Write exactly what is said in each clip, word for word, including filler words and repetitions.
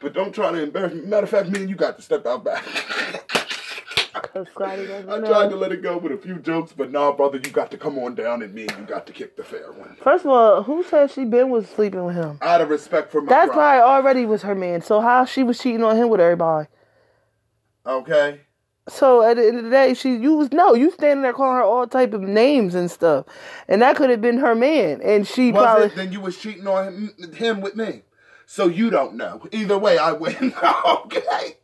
But don't try to embarrass me. Matter of fact, me and you got to step out back. Scotty doesn't I know. tried to let it go with a few jokes, but nah, brother, you got to come on down and me and you got to kick the fair one. First of all, who said she been was sleeping with him? Out of respect for my That's pride. Probably already was her man, so how she was cheating on him with everybody. Okay. So at the end of the day, she you was no, you standing there calling her all type of names and stuff. And that could have been her man. And she was probably it? Then you was cheating on him, him with me. So you don't know. Either way, I win. Okay.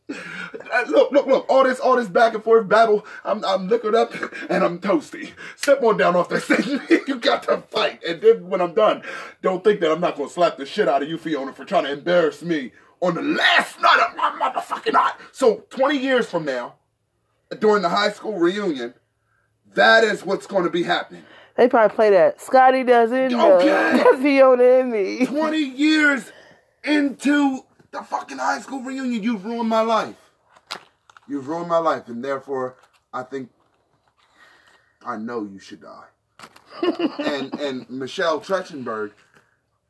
Look, look, look. All this, all this back and forth battle. I'm, I'm liquored up and I'm toasty. Step on down off that stage. You got to fight. And then when I'm done, don't think that I'm not gonna slap the shit out of you, Fiona, for trying to embarrass me on the last night of my motherfucking night. So twenty years from now, during the high school reunion, that is what's going to be happening. They probably play that. Scotty doesn't okay. know. Fiona and me. twenty years. Into the fucking high school reunion. You've ruined my life. You've ruined my life. And therefore, I think, I know you should die. and and Michelle Trachtenberg,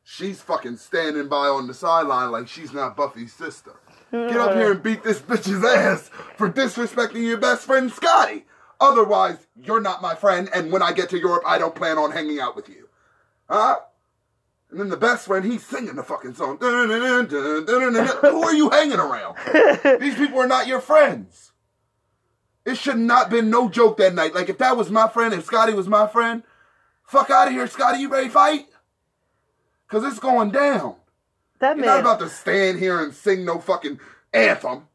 she's fucking standing by on the sideline like she's not Buffy's sister. Get up here and beat this bitch's ass for disrespecting your best friend, Scotty. Otherwise, you're not my friend. And when I get to Europe, I don't plan on hanging out with you. Huh? And then the best friend, he's singing the fucking song. Dun, dun, dun, dun, dun, dun. Who are you hanging around? These people are not your friends. It should not been no joke that night. Like, if that was my friend, if Scotty was my friend, fuck out of here, Scotty. You ready to fight? Because it's going down. That You're man. not about to stand here and sing no fucking anthem.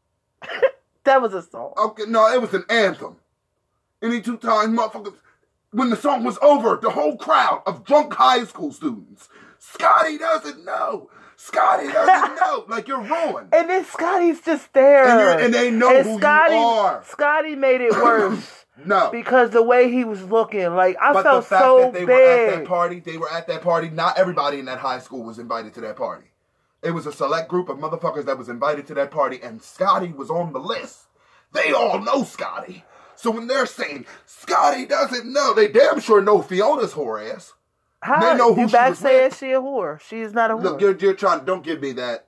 That was a song. Okay, no, it was an anthem. Any two times, motherfuckers. When the song was over, the whole crowd of drunk high school students... Scotty doesn't know. Scotty doesn't know. Like, you're ruined. And then Scotty's just there. And, you're, and they know and who Scotty, you are. Scotty made it worse. No. Because the way he was looking. Like, I but felt so bad. But the fact so that they bad. were at that party, they were at that party. Not everybody in that high school was invited to that party. It was a select group of motherfuckers that was invited to that party, and Scotty was on the list. They all know Scotty. So when they're saying, Scotty doesn't know, they damn sure know Fiona's whore ass. How? They know who you she back saying she a whore. She is not a whore. Look, you're, you're trying. Don't give me that.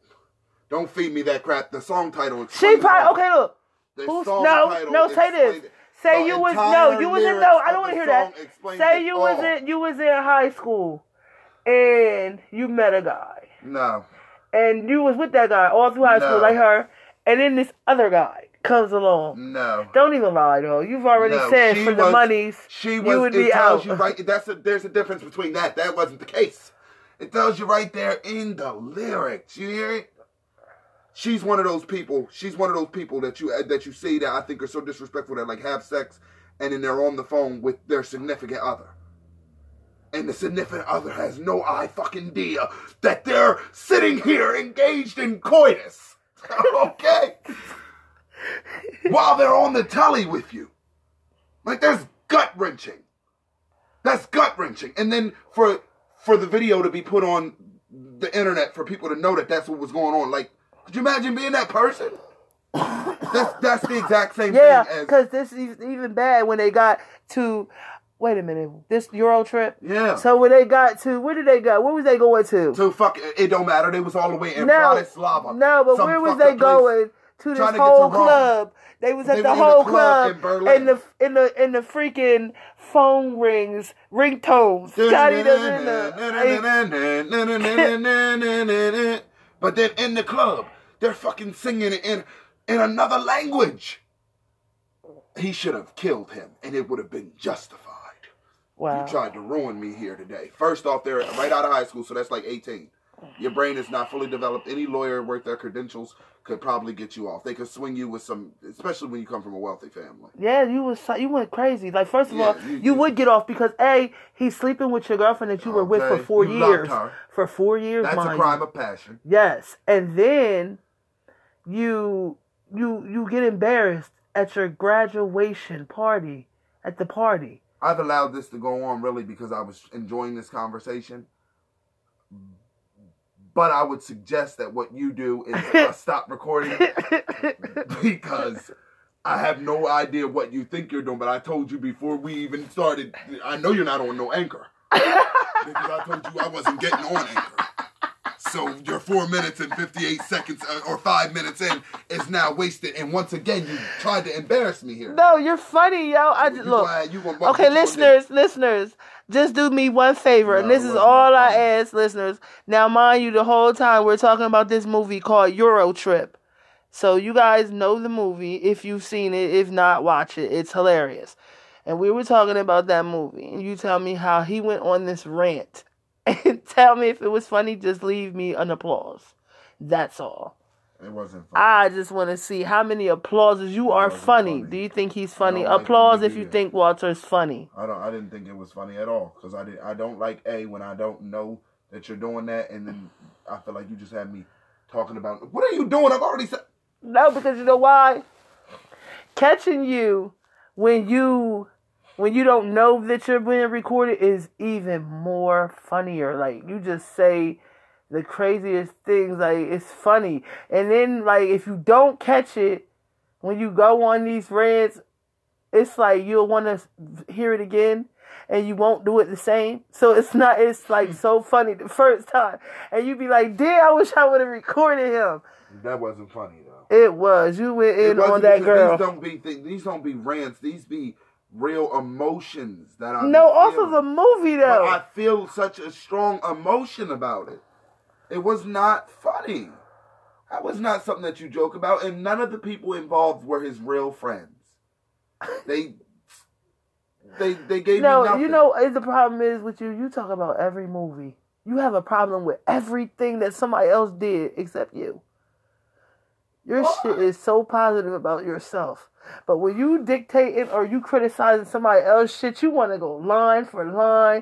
Don't feed me that crap. The song title. She probably okay. Look. The Who's, song no, title no. Say this. Say you was no. You was in no. I don't want to hear that. Say you was in. You was in high school, and you met a guy. No. And you was with that guy all through high no. school, like her, and then this other guy comes along. No. Don't even lie, though. You've already no, said for was, the monies, she was, you would be out. It tells you right... That's a, there's a difference between that. That wasn't the case. It tells you right there in the lyrics. You hear it? She's one of those people. She's one of those people that you that you see that I think are so disrespectful that, like, have sex and then they're on the phone with their significant other. And the significant other has no I fucking idea that they're sitting here engaged in coitus. Okay? While they're on the telly with you. Like, there's gut-wrenching. That's gut-wrenching. And then for for the video to be put on the internet for people to know that that's what was going on. Like, could you imagine being that person? That's that's the exact same yeah, thing. Yeah, because this is even bad when they got to... Wait a minute. This Eurotrip? Yeah. So when they got to... Where did they go? Where was they going to? To fuck... It don't matter. They was all the way in Bratislava. No, but Some where was they going... To this to whole to club, they was at they the whole club, club in and the in the in the freaking phone rings, ringtones. Scotty doesn't know. But then in the club, they're fucking singing it in in another language. He should have killed him, and it would have been justified. Wow! You tried to ruin me here today. First off, they're right out of high school, so that's like eighteen. Your brain is not fully developed. Any lawyer worth their credentials could probably get you off. They could swing you with some, especially when you come from a wealthy family. Yeah, you was you went crazy. Like, first of yeah, all, you, you would get off because, A, he's sleeping with your girlfriend that you okay. were with for four you years. Her. For four years, That's mind a crime you. of passion. Yes. And then you you you get embarrassed at your graduation party, at the party. I've allowed this to go on, really, because I was enjoying this conversation. But I would suggest that what you do is uh, stop recording because I have no idea what you think you're doing. But I told you before we even started, I know you're not on no Anchor because I told you I wasn't getting on Anchor. So your four minutes and fifty-eight seconds uh, or five minutes in is now wasted. And once again, you tried to embarrass me here. No, you're funny, yo. I just, look. Why, you want, okay, listeners, listeners, just do me one favor. No, and this is all I ask, listeners. Now, mind you, the whole time we're talking about this movie called Eurotrip. So you guys know the movie. If you've seen it, if not, watch it. It's hilarious. And we were talking about that movie. And you tell me how he went on this rant. And tell me if it was funny. Just leave me an applause. That's all. It wasn't funny. I just want to see how many applauses. You are funny. funny. Do you think he's funny? Applause like if you either. think Walter's funny. I don't. I didn't think it was funny at all. Because I, did, I don't like A, when I don't know that you're doing that. And then I feel like you just had me talking about, what are you doing? I've already said. No, because you know why? Catching you when you... when you don't know that you're being recorded is even more funnier. Like, you just say the craziest things. Like, it's funny. And then, like, if you don't catch it, when you go on these rants, it's like you'll want to hear it again, and you won't do it the same. So it's not, it's like so funny the first time. And you be like, damn, I wish I would have recorded him. That wasn't funny, though. It was. You went in on that girl. These don't be, th- these don't be rants. These be... real emotions that I no off of a movie though. But I feel such a strong emotion about it. It was not funny. That was not something that you joke about, and none of the people involved were his real friends. They, they, they gave no, me nothing. No, you know the problem is with you. You talk about every movie. You have a problem with everything that somebody else did except you. Your what? Shit is so positive about yourself. But when you dictating or you criticizing somebody else's shit, you want to go line for line,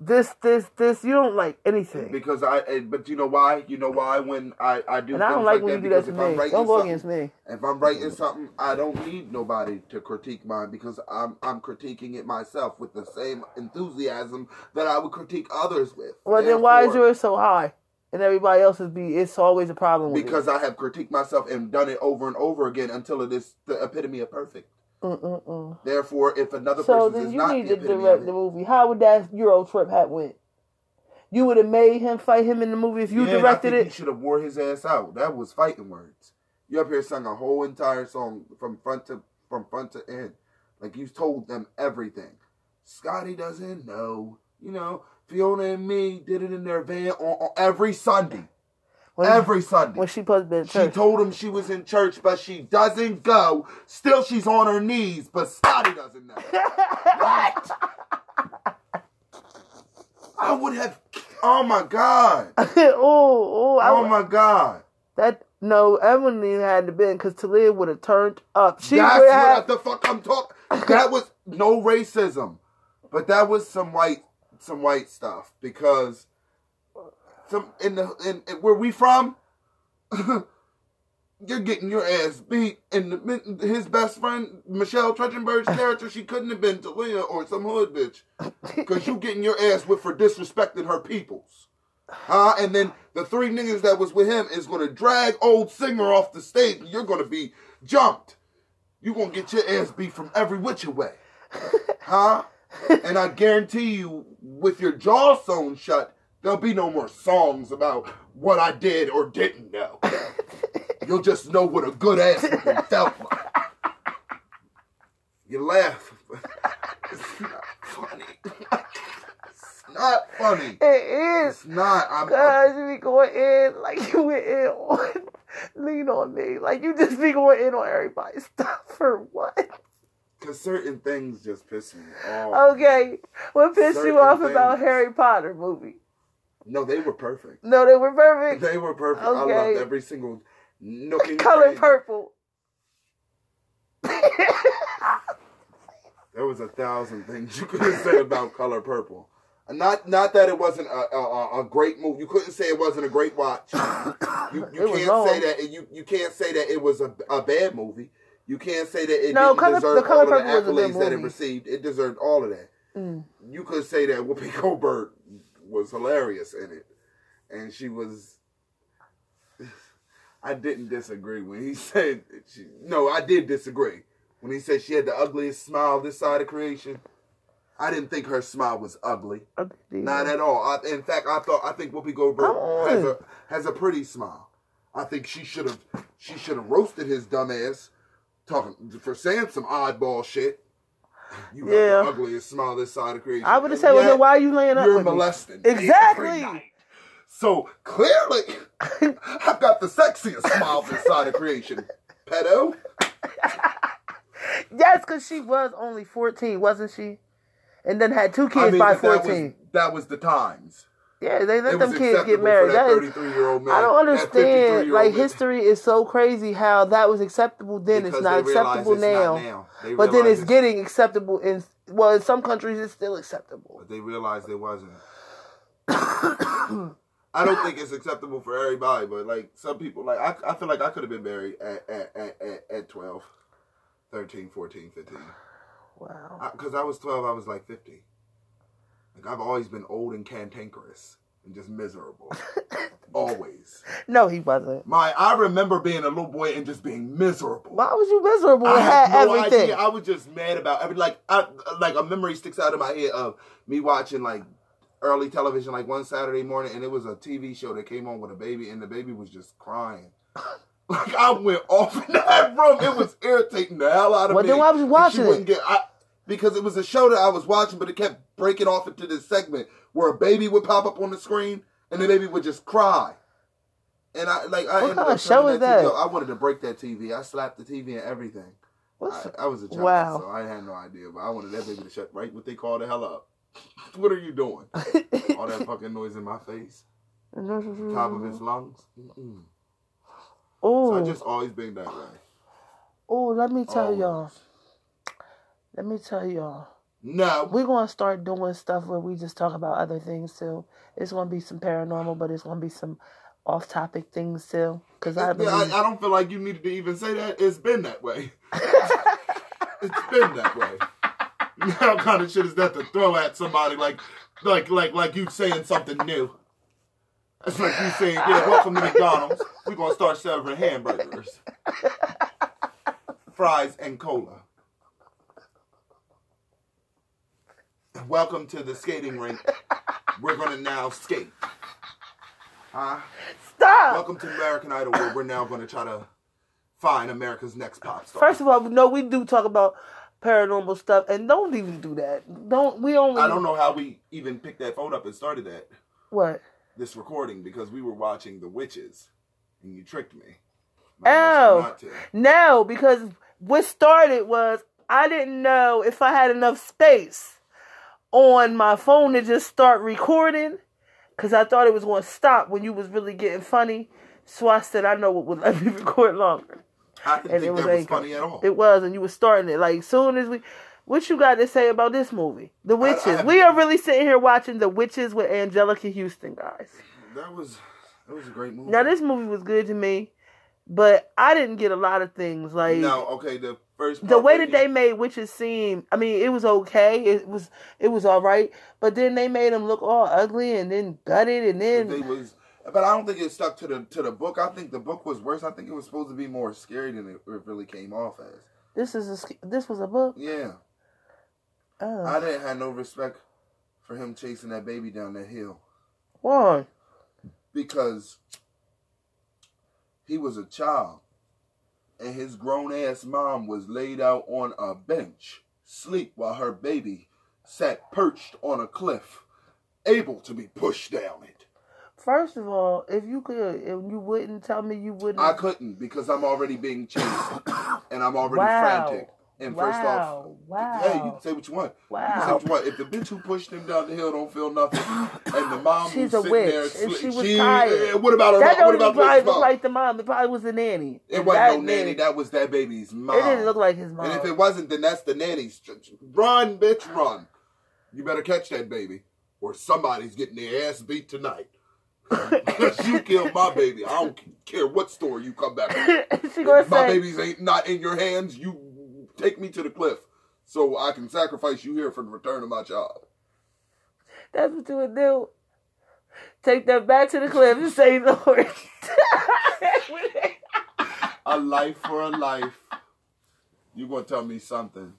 this, this, this. You don't like anything. Because I, but you know why? You know why when I, I do and things I don't like, like when that you do that to me. Don't go against me. If I'm writing something, I don't need nobody to critique mine because I'm I'm critiquing it myself with the same enthusiasm that I would critique others with. Well, therefore, then why is yours so high? And everybody else's be, it's always a problem with because it. I have critiqued myself and done it over and over again until it is the epitome of perfect. Mm-mm-mm. Therefore, if another so person is not the epitome of it. So then you need to direct the movie. How would that Eurotrip hat went? You would have made him fight him in the movie if you yeah, directed I think it? He should have wore his ass out. That was fighting words. You up here sung a whole entire song from front to from front to end. Like you told them everything. Scotty doesn't know. You know... Fiona and me did it in their van on, on every Sunday. When, every Sunday. When she supposed to be in church. She told him she was in church, but she doesn't go. Still, she's on her knees, but Scotty doesn't know. What? I would have... Oh, my God. oh, oh. I oh, would, my God. That... No, Emily had to been, because Talia would have turned up. She That's what have, the fuck I'm talking... That was no racism, but that was some white... some white stuff because some in the in, in where we from, you're getting your ass beat. And the, his best friend Michelle Trachtenberg's character, she couldn't have been Talia or some hood bitch because you getting your ass with for disrespecting her peoples, huh? And then the three niggas that was with him is gonna drag old singer off the stage. And you're gonna be jumped. You gonna get your ass beat from every which way, huh? And I guarantee you, with your jaw sewn shut, there'll be no more songs about what I did or didn't know. You'll just know what a good ass woman felt like. You laugh, but it's not funny. It's not funny. It is. It's not. I'm, God, I'm, you be going in like you went in on Lean On Me. Like you just be going in on everybody's stuff for what? Because certain things just piss me off. Okay. What pissed certain you off things. About Harry Potter movie? No, they were perfect. No, they were perfect? They were perfect. Okay. I loved every single nook and color cranny. Purple. There was a thousand things you could have said about Color Purple. Not not that it wasn't a, a, a great movie. You couldn't say it wasn't a great watch. You, you can't say that. You, you can't say that it was a, a bad movie. You can't say that it no, didn't color, deserve the all of the accolades that it received. It deserved all of that. Mm. You could say that Whoopi Goldberg was hilarious in it. And she was... I didn't disagree when he said... She, no, I did disagree. When he said she had the ugliest smile this side of creation. I didn't think her smile was ugly. Okay, not at all. I, in fact, I thought I think Whoopi Goldberg has a, has a pretty smile. I think she should have she should have roasted his dumb ass talking for saying some oddball shit. You got yeah. the ugliest smile this side of creation. I would have said, well, then why are you laying up with me? You're molesting. Exactly. So clearly, I've got the sexiest smile this side of creation. Pedo. Yes, because she was only fourteen, wasn't she? And then had two kids I mean, by fourteen. That was, that was the times. Yeah, they let it them kids get married. That thirty-three-year-old man. I don't understand. Like, man. History is so crazy how that was acceptable then. Because it's not acceptable it's now. Not now. But then it's, it's getting acceptable in, well, in some countries it's still acceptable. But they realized it wasn't. I don't think it's acceptable for everybody, but like some people, like I, I feel like I could have been married at, at, at, at twelve, thirteen, fourteen, fifteen. Wow. Because I, I was twelve, I was like fifty. Like I've always been old and cantankerous and just miserable. Always. No, he wasn't. My, I remember being a little boy and just being miserable. Why was you miserable? I had, had no everything. Idea. I was just mad about everything. Like, I, like a memory sticks out of my head of me watching like early television, like one Saturday morning, and it was a T V show that came on with a baby, and the baby was just crying. Like I went off in that room. It was irritating the hell out of well, me. Well, then why was you watching it? Get, I, because it was a show that I was watching, but it kept breaking off into this segment where a baby would pop up on the screen and the baby would just cry. And I like I what ended kind of show is that? T V. I wanted to break that T V. I slapped the T V and everything. What's I, I was a child, wow. so I had no idea, but I wanted that baby to shut right what they call the hell up. What are you doing? All that fucking noise in my face, the top of his lungs. Mm-mm. Oh, so I just always been that way. Oh, let me tell always. y'all. Let me tell y'all. No. We're going to start doing stuff where we just talk about other things, too. It's going to be some paranormal, but it's going to be some off-topic things, too. Because I, yeah, I, I don't feel like you needed to even say that. It's been that way. It's been that way. How kind of shit is that to throw at somebody like like, like, like you saying something new? It's like you saying, yeah, welcome to McDonald's. We're going to start serving hamburgers, fries, and cola. Welcome to the skating rink. We're going to now skate. Huh? Stop. Welcome to American Idol, where we're now going to try to find America's next pop star. First of all, no, we do talk about paranormal stuff, and don't even do that. Don't we only... I don't know how we even picked that phone up and started that. What? This recording, because we were watching The Witches, and you tricked me. My oh. Not to. No, because what started was, I didn't know if I had enough space on my phone to just start recording, because I thought it was going to stop when you was really getting funny. So I said, I know what would let me record longer. I didn't and think it was, that was funny at all. It was, and you were starting it. Like, soon as we... What you got to say about this movie? The Witches. I, I, we are really sitting here watching The Witches with Angelica Houston, guys. That was, that was a great movie. Now, this movie was good to me, but I didn't get a lot of things. Like No, okay, the... The way that they made witches seem, I mean, it was okay. It was it was all right. But then they made them look all ugly and then gutted and then... They was, but I don't think it stuck to the to the book. I think the book was worse. I think it was supposed to be more scary than it really came off as. This is a, this was a book? Yeah. Oh. I didn't have no respect for him chasing that baby down that hill. Why? Because he was a child. And his grown-ass mom was laid out on a bench, asleep while her baby sat perched on a cliff, able to be pushed down it. First of all, if you could, if you wouldn't tell me you wouldn't... I couldn't, because I'm already being chased, and I'm already wow. frantic. And wow. first off, wow. hey, you can say what you want. Wow. You can say what you want. If the bitch who pushed him down the hill don't feel nothing, and the mom She's who's a sitting witch. there... She's a witch, she was she, tired. What about her that mom? What about probably looked like the mom. It probably was the nanny. It wasn't no nanny. nanny. That was that baby's mom. It didn't look like his mom. And if it wasn't, then that's the nanny's. Run, bitch, run. You better catch that baby, or somebody's getting their ass beat tonight. Because you killed my baby. I don't care what story you come back with. She gonna if my say, baby's ain't not in your hands, you... Take me to the cliff so I can sacrifice you here for the return of my child. That's what you would do. Take that back to the cliff and say, Lord. A life for a life. You're going to tell me something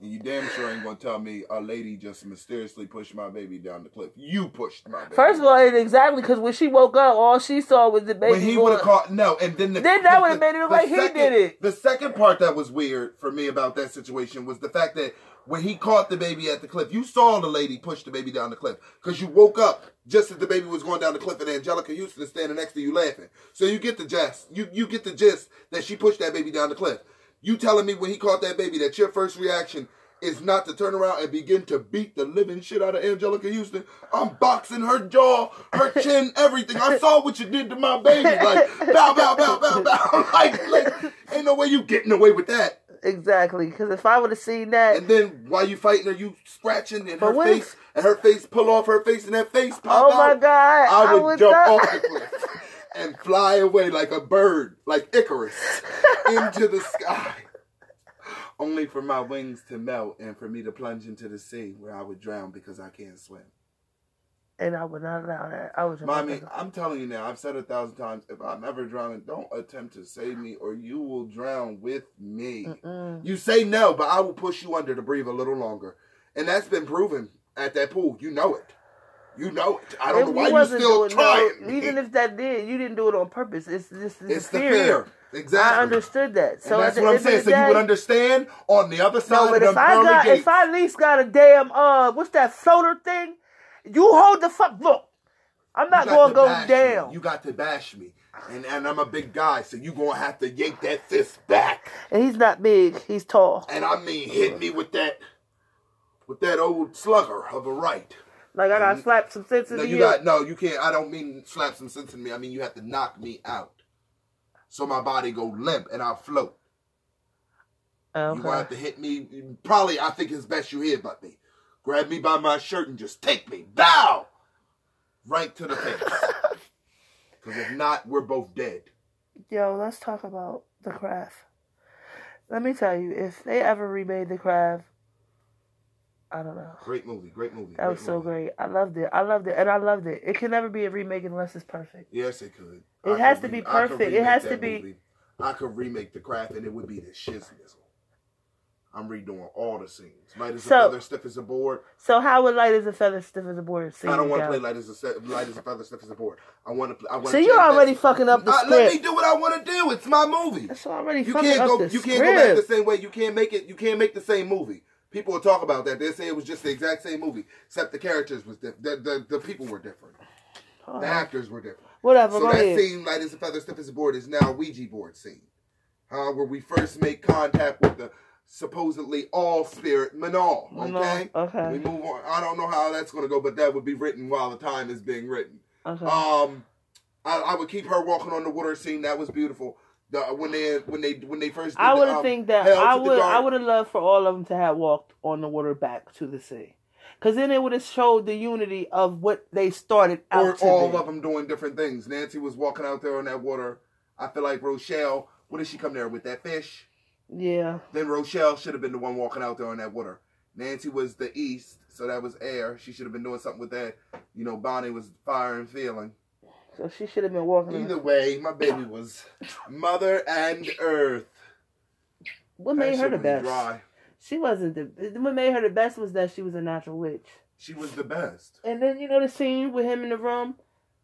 And you damn sure ain't gonna tell me a lady just mysteriously pushed my baby down the cliff. You pushed my baby. First of all, exactly, because when she woke up, all she saw was the baby. When he would have caught no, and then the, then that would have made it look like he did it. The second part that was weird for me about that situation was the fact that when he caught the baby at the cliff, you saw the lady push the baby down the cliff because you woke up just as the baby was going down the cliff, and Angelica Houston is standing next to you laughing. So you get the gist. You you get the gist that she pushed that baby down the cliff. You telling me when he caught that baby that your first reaction is not to turn around and begin to beat the living shit out of Angelica Houston? I'm boxing her jaw, her chin, everything. I saw what you did to my baby. Like, bow, bow, bow, bow, bow. Like, like ain't no way you getting away with that. Exactly, because if I would have seen that... And then while you fighting her, you scratching in her face, if... and her face pull off her face, and that face pop oh out. Oh my God. I would, I would jump not... off the cliff. And fly away like a bird, like Icarus, into the sky. Only for my wings to melt and for me to plunge into the sea where I would drown because I can't swim. And I would not allow that. I was. Mommy, I'm telling you now, I've said a thousand times, if I'm ever drowning, don't attempt to save me or you will drown with me. Mm-mm. You say no, but I will push you under to breathe a little longer. And that's been proven at that pool. You know it. You know it. I don't if know why you still trying. No, even if that did, you didn't do it on purpose. It's just it's, it's the fear. fear. Exactly. I understood that. So and that's what I'm saying. So day, you would understand on the other side no, but of if the I got, if I at least got a damn uh, what's that floater thing? You hold the fuck. Look, I'm not going to go down. Me. You got to bash me, and and I'm a big guy, so you gonna have to yank that fist back. And he's not big. He's tall. And I mean, hit me with that, with that old slugger of a right. Like, I got to slap some sense into no, you. you. Got, no, you can't. I don't mean slap some sense into me. I mean, you have to knock me out. So my body go limp and I'll float. Okay. You're going to have to hit me. Probably, I think it's best you headbutt me. Grab me by my shirt and just take me. Bow! Right to the face. Because if not, we're both dead. Yo, let's talk about The Craft. Let me tell you, if they ever remade The Craft... I don't know. Great movie, great movie. That great was so movie. great. I loved it. I loved it, and I loved it. It can never be a remake unless it's perfect. Yes, it could. It I has could to be perfect. It has to be. Movie. I could remake The Craft, and it would be the shiz missile. I'm redoing all the scenes. Light as so, a feather, stiff as a board. So how would light as a feather, stiff as a board? I don't want to play light as a light as a feather, stiff as a board. I want to. I want. So you're already that. fucking up the I, script. Let me do what I want to do. It's my movie. That's already you fucking can't up go, the You script. can't go back the same way. You can't make it. You can't make the same movie. People will talk about that. They say it was just the exact same movie, except the characters was different. The, the, the people were different. Right. The actors were different. Whatever. So that ahead. scene, light as a feather, stiff as a board, is now a Ouija board scene, uh, where we first make contact with the supposedly all spirit Manal. Okay. Manal. Okay. We move on. I don't know how that's going to go, but that would be written while the time is being written. Okay. Um, I, I would keep her walking on the water scene. That was beautiful. The, when they when they when they first, did I would have um, think that I would I would have loved for all of them to have walked on the water back to the sea, because then it would have showed the unity of what they started out. Or to all them. of them doing different things. Nancy was walking out there on that water. I feel like Rochelle. What did she come there with that fish? Yeah. Then Rochelle should have been the one walking out there on that water. Nancy was the east, so that was air. She should have been doing something with that. You know, Bonnie was fire and feeling. So she should have been walking. Either on. way, my baby was mother and earth. What made her the best? Dry. She wasn't the. What made her the best was that she was a natural witch. She was the best. And then you know the scene with him in the room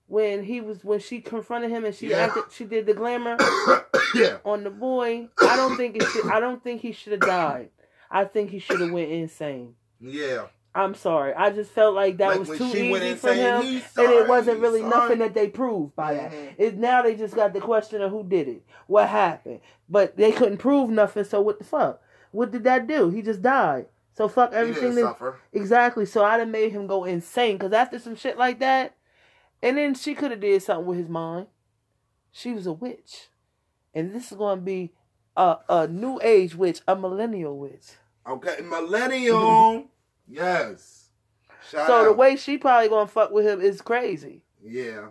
when he was when she confronted him and she yeah. acted. She did the glamour. yeah. On the boy, I don't think it should, I don't think he should have died. I think he should have went insane. Yeah. I'm sorry. I just felt like that like was too easy for saying, him, sorry, and it wasn't really sorry. nothing that they proved by that. Mm-hmm. It, now they just got the question of who did it, what happened, but they couldn't prove nothing. So what the fuck? What did that do? He just died. So fuck everything. He didn't suffer. Exactly. So I done made him go insane because after some shit like that, and then she could have did something with his mind. She was a witch, and this is going to be a, a new age witch, a millennial witch. Okay, millennial. Yes. Shout so out. the way she probably gonna fuck with him is crazy. Yeah,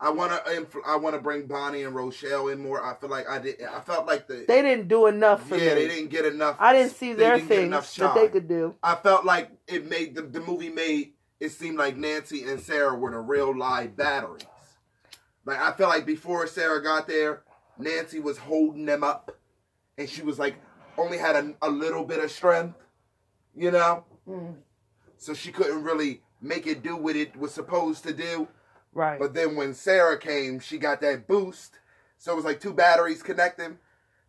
I wanna I wanna bring Bonnie and Rochelle in more. I feel like I did. I felt like the they didn't do enough. For yeah, me. they didn't get enough. I didn't see their thing that they could do. I felt like it made the the movie made it seem like Nancy and Sarah were the real live batteries. Like I felt like before Sarah got there, Nancy was holding them up, and she was like, only had a, a little bit of strength, you know? Mm. So she couldn't really make it do what it was supposed to do. Right. But then when Sarah came, she got that boost. So it was like two batteries connecting.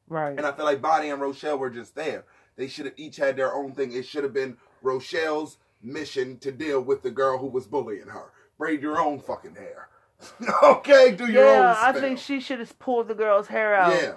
Right. And I feel like Bonnie and Rochelle were just there. They should have each had their own thing. It should have been Rochelle's mission to deal with the girl who was bullying her. Braid your own fucking hair. Okay, do your yeah, own spell. I think she should have pulled the girl's hair out. Yeah.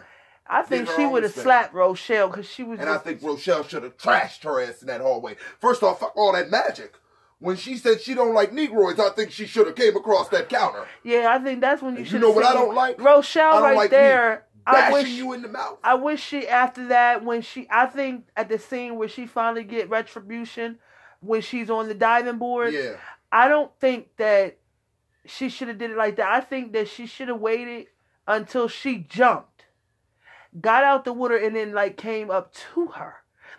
I think she would have slapped Rochelle because she was... And just... I think Rochelle should have trashed her ass in that hallway. First off, fuck all that magic. When she said she don't like Negroids, I think she should have came across that counter. Yeah, I think that's when you should have... You know what I don't like? Rochelle I don't right like there... I wish, you in the mouth. I wish she after that when she I think at the scene where she finally get retribution when she's on the diving board. Yeah. I don't think that she should have did it like that. I think that she should have waited until she jumped, got out the water, and then like came up to her.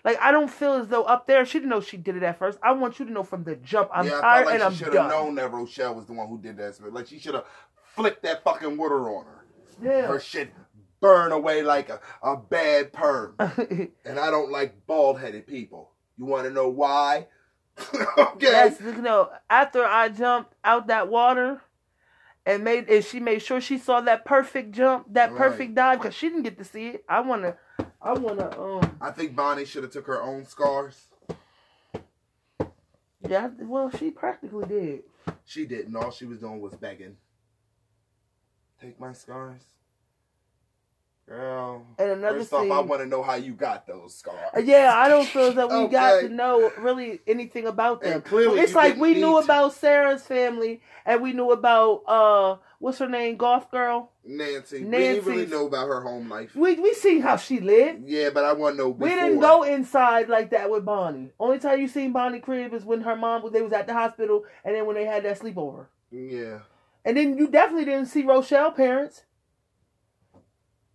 Like I don't feel as though up there she didn't know she did it at first. I want you to know from the jump. I'm yeah, tired I felt like and she I'm done. Should have known that Rochelle was the one who did that. Like she should have flicked that fucking water on her. Yeah. Her shit. Burn away like a, a bad perm. And I don't like bald-headed people. You want to know why? Okay. Yes, you know, after I jumped out that water, and made and she made sure she saw that perfect jump, that right. perfect dive, because she didn't get to see it. I wanna, I wanna. Um. I think Bonnie should have took her own scars. Yeah, well, she practically did. She didn't. All she was doing was begging. Take my scars. Girl, and another first off, scene, I want to know how you got those scars. Yeah, I don't feel that we okay. got to know really anything about them. And clearly it's like we knew to. about Sarah's family, and we knew about, uh, what's her name, Golf Girl? Nancy. Nancy. We didn't really know about her home life. We we seen how she lived. Yeah, but I want to know before. We didn't go inside like that with Bonnie. Only time you seen Bonnie crib is when her mom, they was at the hospital, and then when they had that sleepover. Yeah. And then you definitely didn't see Rochelle's parents.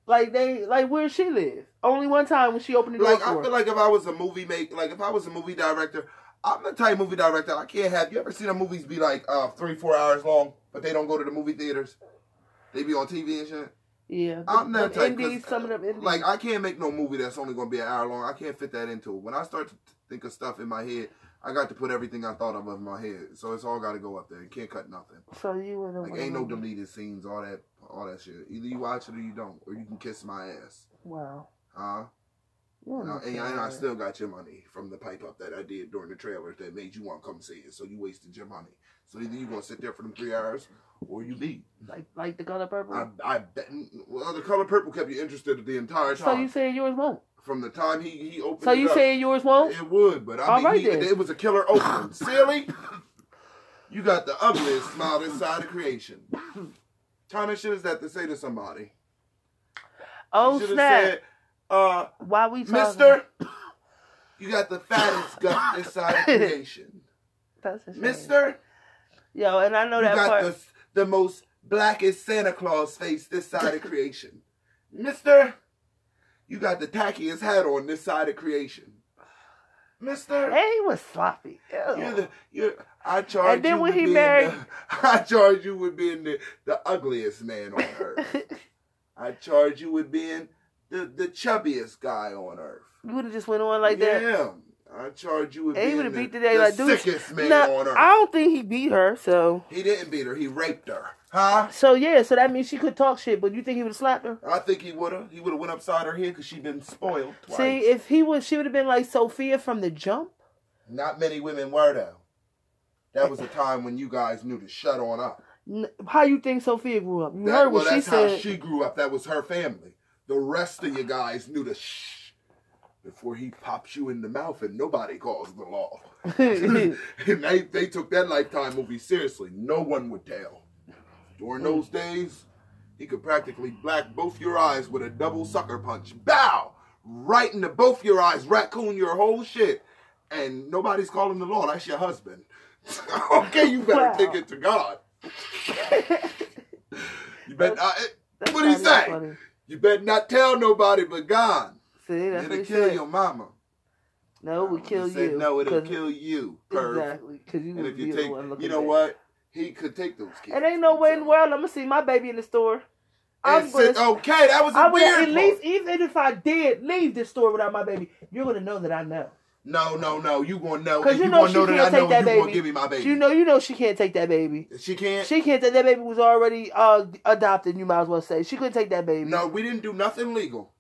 Like they, like where she lives. Only one time when she opened the door. Like I feel like if I was a movie make, like if I was a movie director, I'm the type of movie director I can't have. You ever seen the movies be like uh, three, four hours long, but they don't go to the movie theaters? They be on T V and shit. Yeah, I'm that type. Indies, some of them indies. Like I can't make no movie that's only going to be an hour long. I can't fit that into it. When I start to think of stuff in my head, I got to put everything I thought of in my head, so it's all got to go up there. You can't cut nothing. So you were the like ain't no deleted scenes, all that. All that shit. Either you watch it or you don't. Or you can kiss my ass. Wow. Huh? And, I, and, and I still got your money from the pipe up that I did during the trailers that made you want to come see it. So you wasted your money. So either you're going to sit there for them three hours or you leave. Like like The Color Purple? I, I bet. Well, The Color Purple kept you interested the entire time. So you saying yours won't? From the time he, he opened it So you it up, saying yours won't? It would, but I All mean, right he, it was a killer opening. Silly? You got the ugliest smile inside of creation. Time and shit is that to say to somebody. Oh, snap. Said, uh, Why we talking? Mister, you got the fattest gut inside creation. That's a shame. Mister. Yo, and I know that part. You got the, the most blackest Santa Claus face this side of creation. Mister, you got the tackiest hat on this side of creation. Mister, hey, he was sloppy. Ew. You're the, you're, I charge and then you when with he being married, the, I charge you with being the, the ugliest man on earth. I charge you with being the, the chubbiest guy on earth. You would have just went on like yeah, that. Yeah, I charge you with and being the, beat today, the like, dude, sickest man now, on earth. I don't think he beat her. So he didn't beat her. He raped her. Huh? So yeah, so that means she could talk shit, but you think he would have slapped her? I think he would have. He would have went upside her head because she'd been spoiled twice. See, if he was, she would have been like Sophia from the jump. Not many women were though. That was a time when you guys knew to shut on up. How you think Sophia grew up? You that, heard what well, she said. Well, that's how she grew up. That was her family. The rest of you guys knew to shh. Before he pops you in the mouth and nobody calls the law. And they, they took that Lifetime movie seriously. No one would tell. During those days, he could practically black both your eyes with a double sucker punch. Bow! Right into both your eyes, raccoon your whole shit. And nobody's calling the law. That's your husband. Okay, you better wow. take it to God. You better uh, what do you say? Funny. You better not tell nobody but God. See, that's it'll what kill said. Your mama. No, it would kill said, you. No, it'll kill you. Perv. Exactly. Because you would be the one looking You know bad. What? He could take those kids. And ain't no way in the world I'm going to see my baby in the store. I'm gonna, said, okay, that was a I weird would, at least, even if I did leave this story without my baby, you're going to know that I know. No, no, no. You gonna know? Cause you, you know gonna she know can't that I take know that you baby. Gonna give me my baby. You know, you know she can't take that baby. She can't. She can't. Take that baby was already uh, adopted. You might as well say she couldn't take that baby. No, we didn't do nothing legal.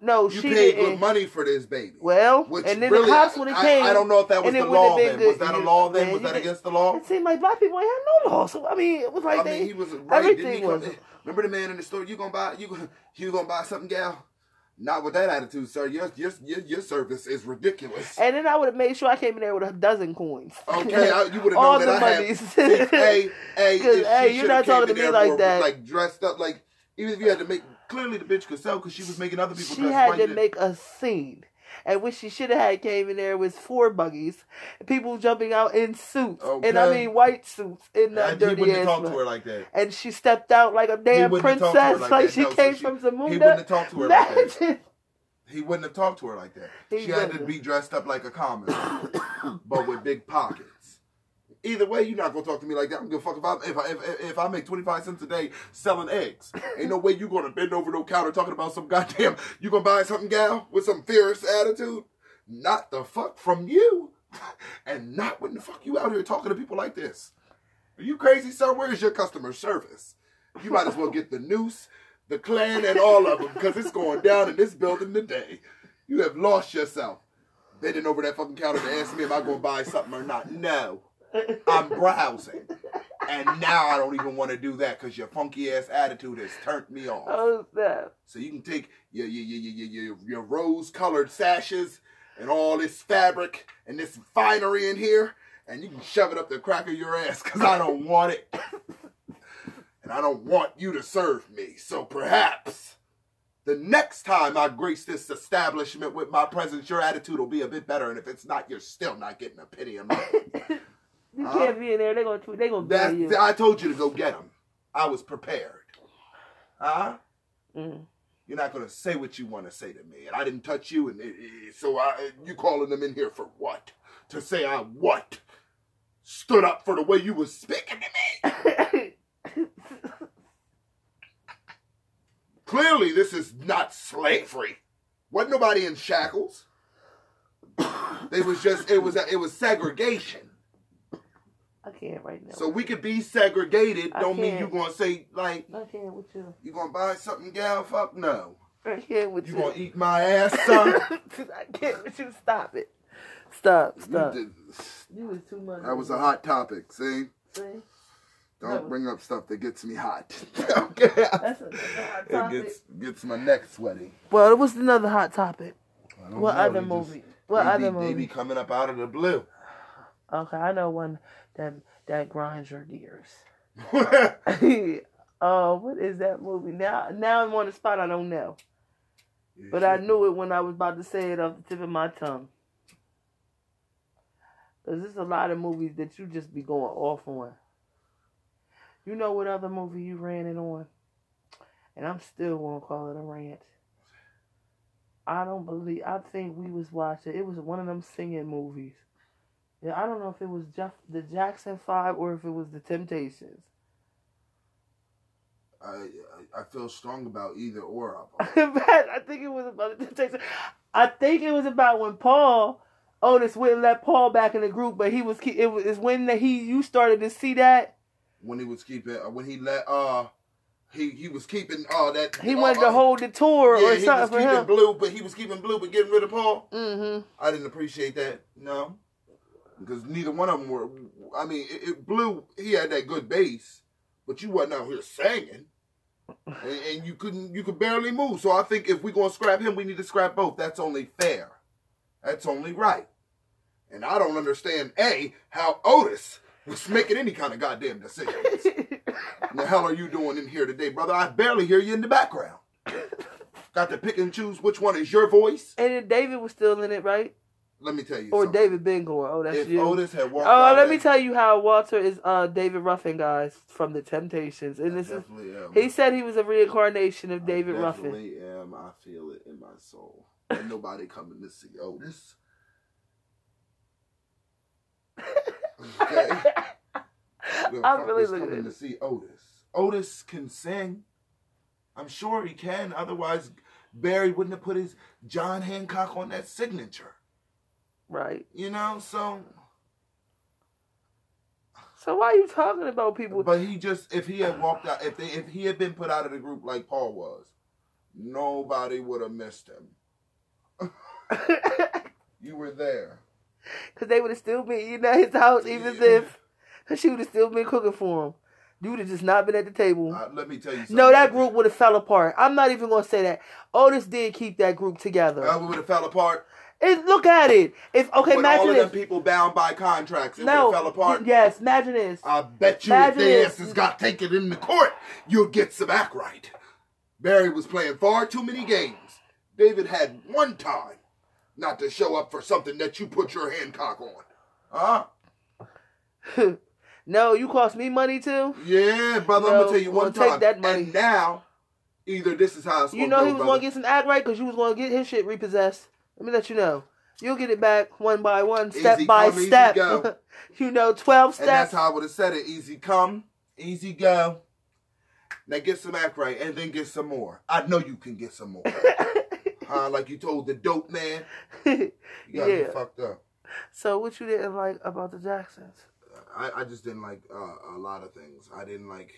No, you she paid didn't. Good money for this baby. Well, which and then really, the cops when it came. I, I don't know if that was the law then. Good. Was that a law then? Man, was that against the law? It seemed like black people ain't had no law. So I mean, it was like I they. Mean, he was right. Everything he was. In? Remember the man in the store? You gonna buy? You you gonna buy something, gal? Not with that attitude, sir. Your, your, your service is ridiculous. And then I would have made sure I came in there with a dozen coins. Okay, I, you would have known that I had. If, hey, hey, hey you're not talking to me like that. Like dressed up, like even if you had to make clearly the bitch could sell because she was making other people. She had to make a scene. And what she should have had came in there with four buggies, people jumping out in suits, okay. and I mean white suits in that dirty ass. He wouldn't have talked to her like that. And she stepped out like a damn princess, like, like she no, came so she, from Zamunda. He wouldn't have talked to her like that. He wouldn't have talked to her like that. He she had to be dressed up like a commoner, but with big pockets. Either way, you're not gonna talk to me like that. I'm gonna fuck if I if I, if, if I make twenty-five cents a day selling eggs. Ain't no way you gonna bend over no counter talking about some goddamn. You gonna buy something, gal, with some fierce attitude? Not the fuck from you, and not when the fuck you out here talking to people like this. Are you crazy, sir? Where is your customer service? You might as well get the noose, the Klan, and all of them because it's going down in this building today. You have lost yourself. Bending over that fucking counter to ask me if I'm gonna buy something or not. No. I'm browsing, and now I don't even want to do that because your funky ass attitude has turned me off. Oh, that. So you can take your your your your your rose-colored sashes and all this fabric and this finery in here, and you can shove it up the crack of your ass because I don't want it, and I don't want you to serve me. So perhaps the next time I grace this establishment with my presence, your attitude will be a bit better, and if it's not, you're still not getting a penny of mine. You uh, can't be in there. They're going to, they're going to bury you. I told you to go get them. I was prepared. Huh? Mm. You're not going to say what you want to say to me. And I didn't touch you. And it, it, so I, you calling them in here for what? To say I what? Stood up for the way you was speaking to me? Clearly, this is not slavery. Wasn't nobody in shackles. They was just, it was, it was segregation. I can't right now. So we could be segregated. I don't can't. Mean you gonna say like I can't with you. You gonna buy something, gal? Fuck no. I can't with you. You gonna eat my ass, son? I can't with you. Stop it. Stop. Stop. You, did, you was too much. That was a hot topic. See. See. Don't bring up stuff that gets me hot. Okay. That's a, that's a hot topic. It gets gets my neck sweaty. Well, it was another hot topic. What know. Other they movie? Just, what other be, movie? They be coming up out of the blue. Okay, I know one. That that grinds your gears. uh, what is that movie? Now now I'm on the spot, I don't know. Yeah, but I knew it when I was about to say it off the tip of my tongue. Because there's a lot of movies that you just be going off on. You know what other movie you ran it on? And I'm still going to call it a rant. I don't believe, I think we was watching, it was one of them singing movies. Yeah, I don't know if it was Jeff, the Jackson five or if it was the Temptations. I I feel strong about either or. I think it was about the Temptations. I think it was about when Paul, Otis wouldn't let Paul back in the group, but he was it was when the, he you started to see that when he was keeping when he let uh he he was keeping uh that he uh, wanted to uh, hold the tour yeah, or something. He was for keeping him. Blue, but he was keeping blue, but getting rid of Paul. Mm-hmm. I didn't appreciate that. No. Because neither one of them were, I mean, it, it blew, he had that good bass, but you wasn't out here singing, and, and you couldn't, you could barely move. So I think if we're going to scrap him, we need to scrap both. That's only fair. That's only right. And I don't understand, A, how Otis was making any kind of goddamn decisions. What the hell are you doing in here today, brother? I barely hear you in the background. Got to pick and choose which one is your voice. And then David was still in it, right? Let me tell you Or something. David Bengor. Oh, that's if you. If Otis had walked Oh, let me tell you how Walter is uh, David Ruffin, guys, from The Temptations. And I this is am. He said he was a reincarnation of I David Ruffin. I definitely am. I feel it in my soul. Ain't nobody coming to see Otis. Okay? I'm really looking at it. To see Otis. Otis can sing. I'm sure he can. Otherwise, Barry wouldn't have put his John Hancock on that signature. Right. You know, so... So why are you talking about people? But he just, if he had walked out, if they, if he had been put out of the group like Paul was, nobody would have missed him. You were there. Because they would have still been eating at his house, even yeah. if cause she would have still been cooking for him. You would have just not been at the table. Uh, let me tell you something. No, that group would have fell apart. I'm not even going to say that. Otis did keep that group together. That would have fell apart. It, look at it. If okay, when imagine all of them it. people bound by contracts, it no, would have fell apart. Yes, imagine this. I bet you imagine if their asses got taken in the court, you'll get some act right. Barry was playing far too many games. David had one time not to show up for something that you put your Hancock on. Huh? No, you cost me money too? Yeah, brother, no, I'm going to tell you one time. Take that money. And now, either this is how it's going to go, You know he was going to get some act right because you was going to get his shit repossessed. Let me let you know. You'll get it back one by one, step easy by come, step. Easy go. You know, twelve steps. And that's how I would have said it. Easy come, easy go. Now get some act right and then get some more. I know you can get some more. uh, like you told the dope man. You got yeah. me fucked up. So what you didn't like about the Jacksons? I, I just didn't like uh, a lot of things. I didn't like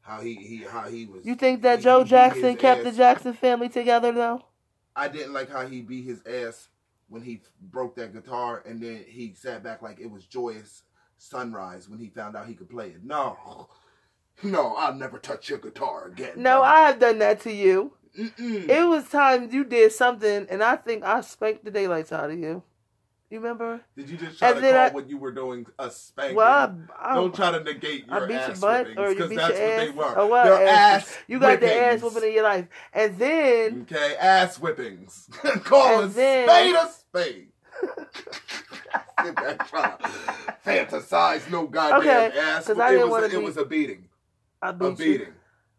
how he, he, how he was. You think that he, Joe Jackson kept ass. the Jackson family together though? I didn't like how he beat his ass when he broke that guitar, and then he sat back like it was joyous sunrise when he found out he could play it. No. No, I'll never touch your guitar again. No, brother. I have done that to you. Mm-mm. It was time you did something, and I think I spanked the daylights out of you. You remember? Did you just try and to call I, what you were doing a spanking? Well, I, I, don't try to negate your ass whippings, because you that's what ass, they were. Oh, well, your ass, ass You got whippings. the ass whipping in your life. And then... Okay, ass whippings. Call a then, spade a spade. Sit back, try to fantasize no goddamn okay, ass. It, I didn't was a, be, it was a beating. I beat a beating. You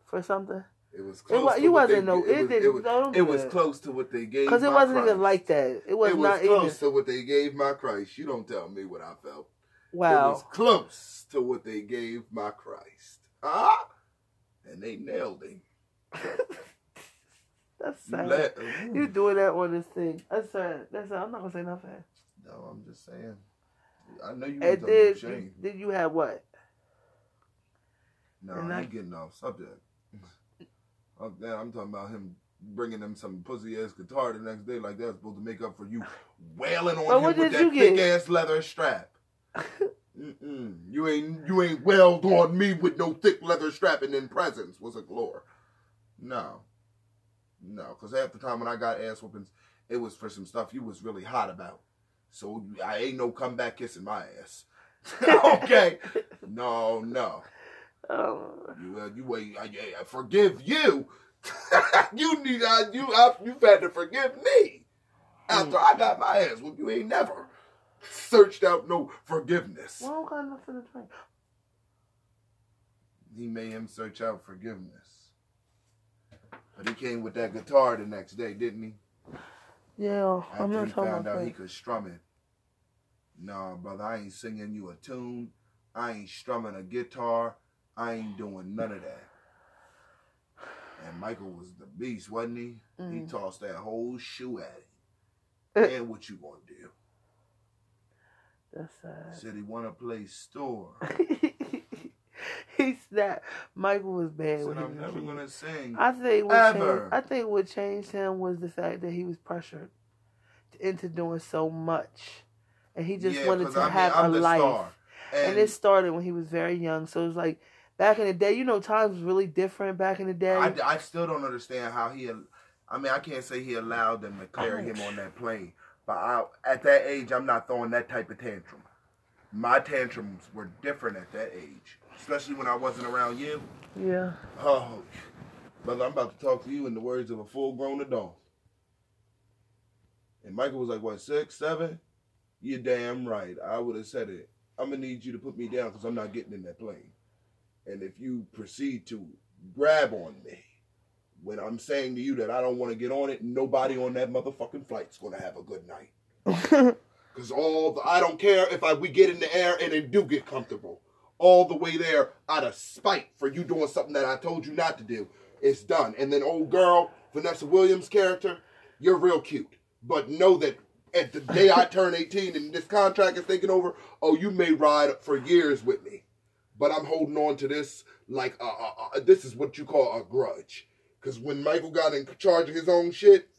for something? It was close. It was, to you what wasn't they, no. It, it didn't. It was, no, it was close to what they gave. Because it wasn't Christ. even like that. It was, it was not close even. to what they gave my Christ. You don't tell me what I felt. Wow. It was close to what they gave my Christ. Ah, and they nailed him. That's sad. Let, you doing that on this thing? That's sad. That's sad. I'm not gonna say nothing. No, I'm just saying. I know you. And then, shame. then you had what? No, and I ain't I, getting off subject. I'm talking about him bringing him some pussy ass guitar the next day, like that's supposed to make up for you wailing on him with that thick ass leather strap. Mm-mm. You ain't you ain't wailed on me with no thick leather strap, and then presents was a glore. No, no, because half the time when I got ass whoopings, it was for some stuff you was really hot about. So I ain't no comeback kissing my ass. Okay, no, no. Oh. You, uh, you, uh, I, I forgive you. you need, uh, you, uh, you've had to forgive me after mm. I got my ass. Well, you ain't never searched out no forgiveness. Well, I don't got nothing to drink. He made him search out forgiveness, but he came with that guitar the next day, didn't he? Yeah, after I'm not he talking found out that. He could strum it. No, brother, I ain't singing you a tune. I ain't strumming a guitar. I ain't doing none of that. And Michael was the beast, wasn't he? Mm. He tossed that whole shoe at it. And what you gonna do? That's sad. Said he wanna play store. He snapped. Michael was bad said, with him. I'm never gonna sing. I think what ever. Changed, I think what changed him was the fact that he was pressured into doing so much, and he just yeah, wanted to I mean, have I'm a life. Star. And, and it started when he was very young, so it was like. Back in the day, you know, times was really different back in the day. I, I still don't understand how he, I mean, I can't say he allowed them to carry him on that plane. But I, at that age, I'm not throwing that type of tantrum. My tantrums were different at that age, especially when I wasn't around you. Yeah. Oh, brother, I'm about to talk to you in the words of a full-grown adult. And Michael was like, what, six, seven? You're damn right. I would have said it. I'm going to need you to put me down because I'm not getting in that plane. And if you proceed to grab on me when I'm saying to you that I don't want to get on it, nobody on that motherfucking flight's going to have a good night. Because all the, I don't care if I we get in the air and then do get comfortable. All the way there out of spite for you doing something that I told you not to do. it's done. And then old girl, Vanessa Williams' character, you're real cute. But know that at the day I turn eighteen and this contract is taking over, oh, you may ride for years with me. But I'm holding on to this like, a, a, a, this is what you call a grudge. Because when Michael got in charge of his own shit,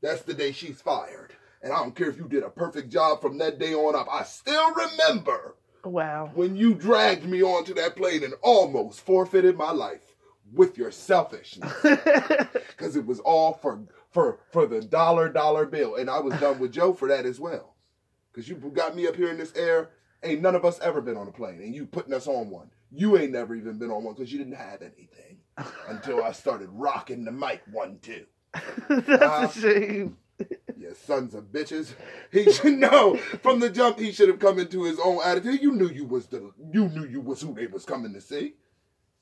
that's the day she's fired. And I don't care if you did a perfect job from that day on up. I still remember wow. when you dragged me onto that plane and almost forfeited my life with your selfishness. Because it was all for, for, for the dollar, dollar bill. And I was done with Joe for that as well. Because you got me up here in this air. Ain't none of us ever been on a plane. And you putting us on one. You ain't never even been on one because you didn't have anything. Until I started rocking the mic one, two. That's uh, a shame. You sons of bitches. He should know from the jump he should have come into his own attitude. You knew you was the you knew you was who they was coming to see.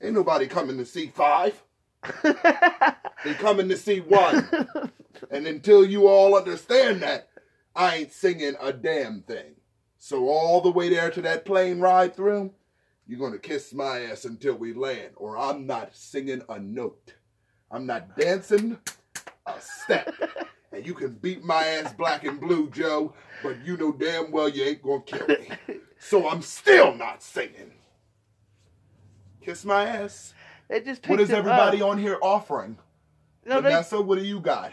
Ain't nobody coming to see five. They coming to see one. And until you all understand that, I ain't singing a damn thing. So all the way there to that plane ride through, you're gonna kiss my ass until we land, or I'm not singing a note. I'm not dancing a step. And you can beat my ass black and blue, Joe, but you know damn well you ain't gonna kill me. So I'm still not singing. Kiss my ass. It just what is everybody up. on here offering? No, Vanessa, they... what do you got?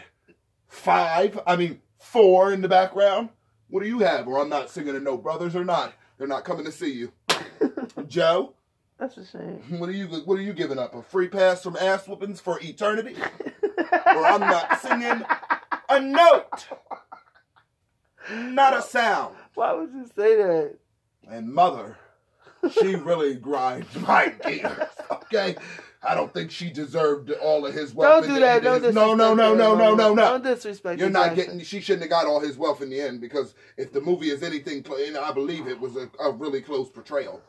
Five? I mean, four in the background? What do you have? Or I'm not singing a note, brothers or not. They're not coming to see you. Joe? That's a shame. What are you, what are you giving up? A free pass from ass whoopings for eternity? Or I'm not singing... a note, not a sound. Why would you say that? And mother, she really grinds my gears. Okay, I don't think she deserved all of his wealth. Don't do that. Don't disrespect. No, no, no, no, no, no, no. Don't disrespect. You're not getting. She shouldn't have got all his wealth in the end because if the movie is anything, and I believe it was a, a really close portrayal.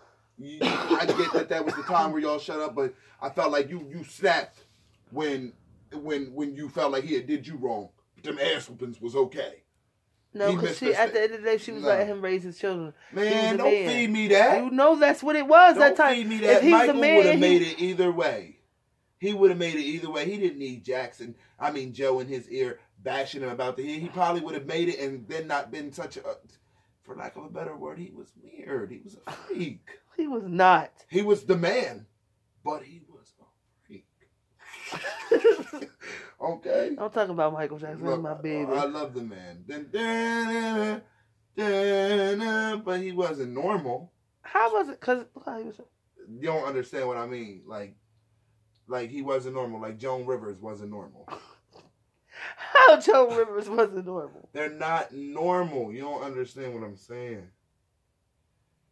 I get that that was the time where y'all shut up, but I felt like you you snapped when when when you felt like he had did you wrong. Them ass whoopings was okay. No, because she at the end of the day she was no. letting him raise his children. Man, don't man. feed me that. You know that's what it was don't that time. Feed me that. If he's Michael a man, would have made it either way. He would have made it either way. He didn't need Jackson. I mean Joe in his ear bashing him about the head. He probably would have made it and then not been such a, for lack of a better word, he was weird. He was a freak. He was not. He was the man, but he was a freak. Okay. Don't talk about Michael Jackson. Look, my baby. Oh, I love the man. Dun, dun, dun, dun, but he wasn't normal. How was it? Cause he was. You don't understand what I mean. Like, like he wasn't normal. Like Joan Rivers wasn't normal. How Joan Rivers wasn't normal? They're not normal. You don't understand what I'm saying.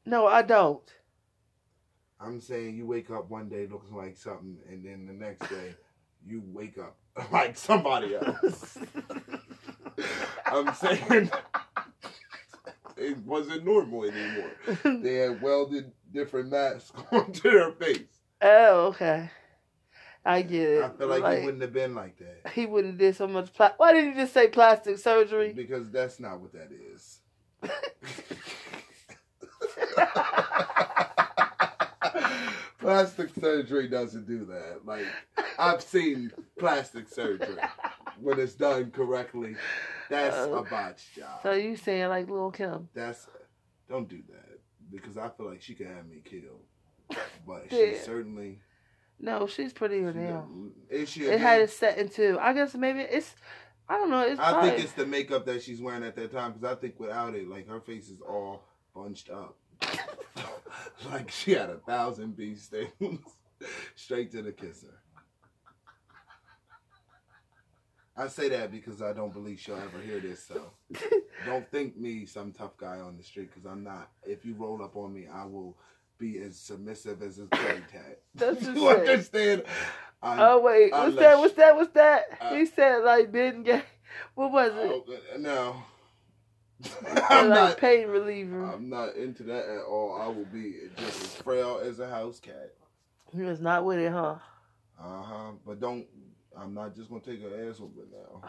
No, I don't. I'm saying you wake up one day looking like something, and then the next day you wake up like somebody else. I'm saying it wasn't normal anymore. They had welded different masks onto their face. Oh, okay. I get it. I feel like, like he wouldn't have been like that. He wouldn't have did so much plastic. Why didn't you just say plastic surgery? Because that's not what that is. Plastic surgery doesn't do that. Like, I've seen plastic surgery when it's done correctly. That's uh, a botched job. So you saying like Lil' Kim? That's don't do that because I feel like she could have me killed. But yeah. she certainly no. She's prettier she now. Is she? It man? Had it set into. I guess maybe it's. I don't know. It's I probably, think it's the makeup that she's wearing at that time because I think without it, like her face is all bunched up. Like she had a thousand bee stings straight to the kisser. I say that because I don't believe she'll ever hear this, so don't think me some tough guy on the street because I'm not. If you roll up on me, I will be as submissive as a dog tat. That's you shit. Understand? I, oh wait, what's that? She, what's that? What's that? Uh, he said like didn't get. What was it? Oh, no. I'm like not pain reliever. I'm not into that at all. I will be just as frail as a house cat. He was not with it, huh? Uh huh. But don't. I'm not just gonna take her ass over now.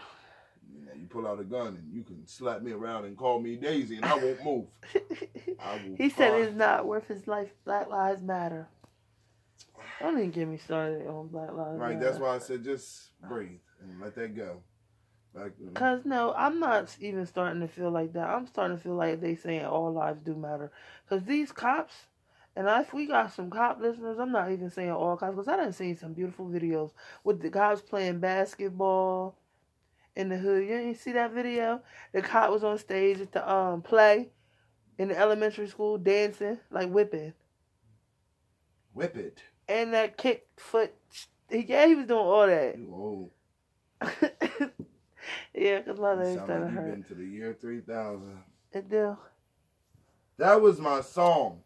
You know, you pull out a gun and you can slap me around and call me Daisy, and I won't move. I will he said it's not worth his life. Black Lives Matter. Don't even get me started on Black Lives Matter. Right, that's why I said just breathe and let that go. Like, Cause no, I'm not even starting to feel like that. I'm starting to feel like they saying all lives do matter. Cause these cops, and if we got some cop listeners, I'm not even saying all cops. Cause I done seen some beautiful videos with the cops playing basketball in the hood. You didn't see that video? The cop was on stage at the um play in the elementary school dancing like whipping. Whip it. And that kick foot. Yeah, he was doing all that. Whoa. Yeah, because my legs started to hurt. You've been to the year three thousand. It do. That was my song.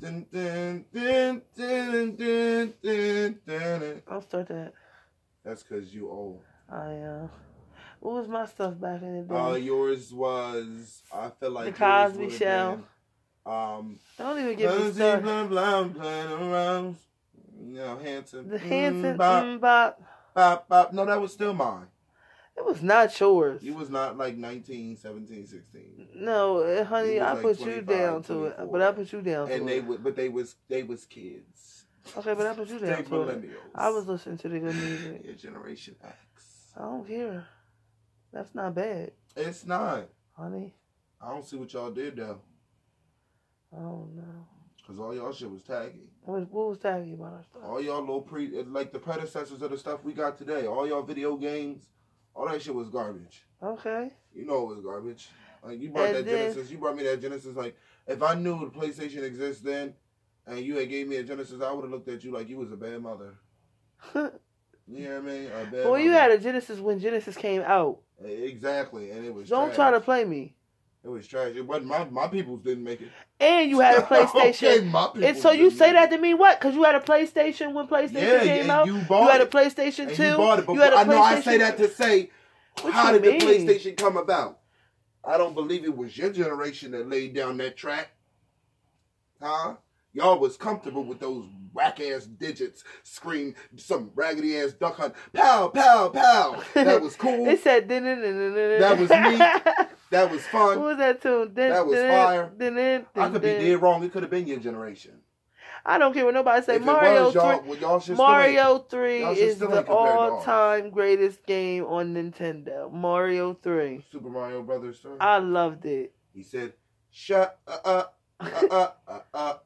Dun, dun, dun, dun, dun, dun, dun. I'll start that. That's because you old. I am. Uh, what was my stuff back in the day? Uh, yours was, I feel like... The Cosby Show. Um, Don't even get me started. Blah, blah, blah, around. You know, Hanson. The Hanson. Mm, bop. Bop, bop. No, that was still mine. It was not yours. You was not like nineteen, seventeen, sixteen. No, honey, I like put you down to it. But I put you down and to they it. Would, but they was they was kids. Okay, but I put you down they to millennials. It. I was listening to the good music. Your Generation X. I don't care. That's not bad. It's not. Honey. I don't see what y'all did, though. I don't know. Because all y'all shit was taggy. What, what was taggy about our stuff? All y'all little pre... Like the predecessors of the stuff we got today. All y'all video games. All that shit was garbage. Okay. You know it was garbage. Like you brought and that then, Genesis. You brought me that Genesis. Like, if I knew the PlayStation exists then, and you had gave me a Genesis, I would have looked at you like you was a bad mother. You know what I mean? A bad well, mother. You had a Genesis when Genesis came out. Exactly. And it was Don't trash. Try to play me. It was trash. It wasn't my my peoples didn't make it. And you had a PlayStation. Okay, my and so you say that to me what? Because you had a PlayStation when PlayStation yeah, came and out. You, bought you had a PlayStation two. You bought it, but you had a I know I say that to say what how did mean? The PlayStation come about? I don't believe it was your generation that laid down that track. Huh? Y'all was comfortable with those whack ass digits, scream some raggedy ass duck hunt, pow, pow, pow. That was cool. It said that was me. That was fun. What was that tune? Din, that was din, fire. Din, din, din, I could be dead wrong. It could have been your generation. I don't care what nobody say. If Mario was, y'all, three, well, y'all Mario three is the all-time greatest game on Nintendo. Mario three. Super Mario Brothers three. I loved it. He said, shut up, up, up, up, up.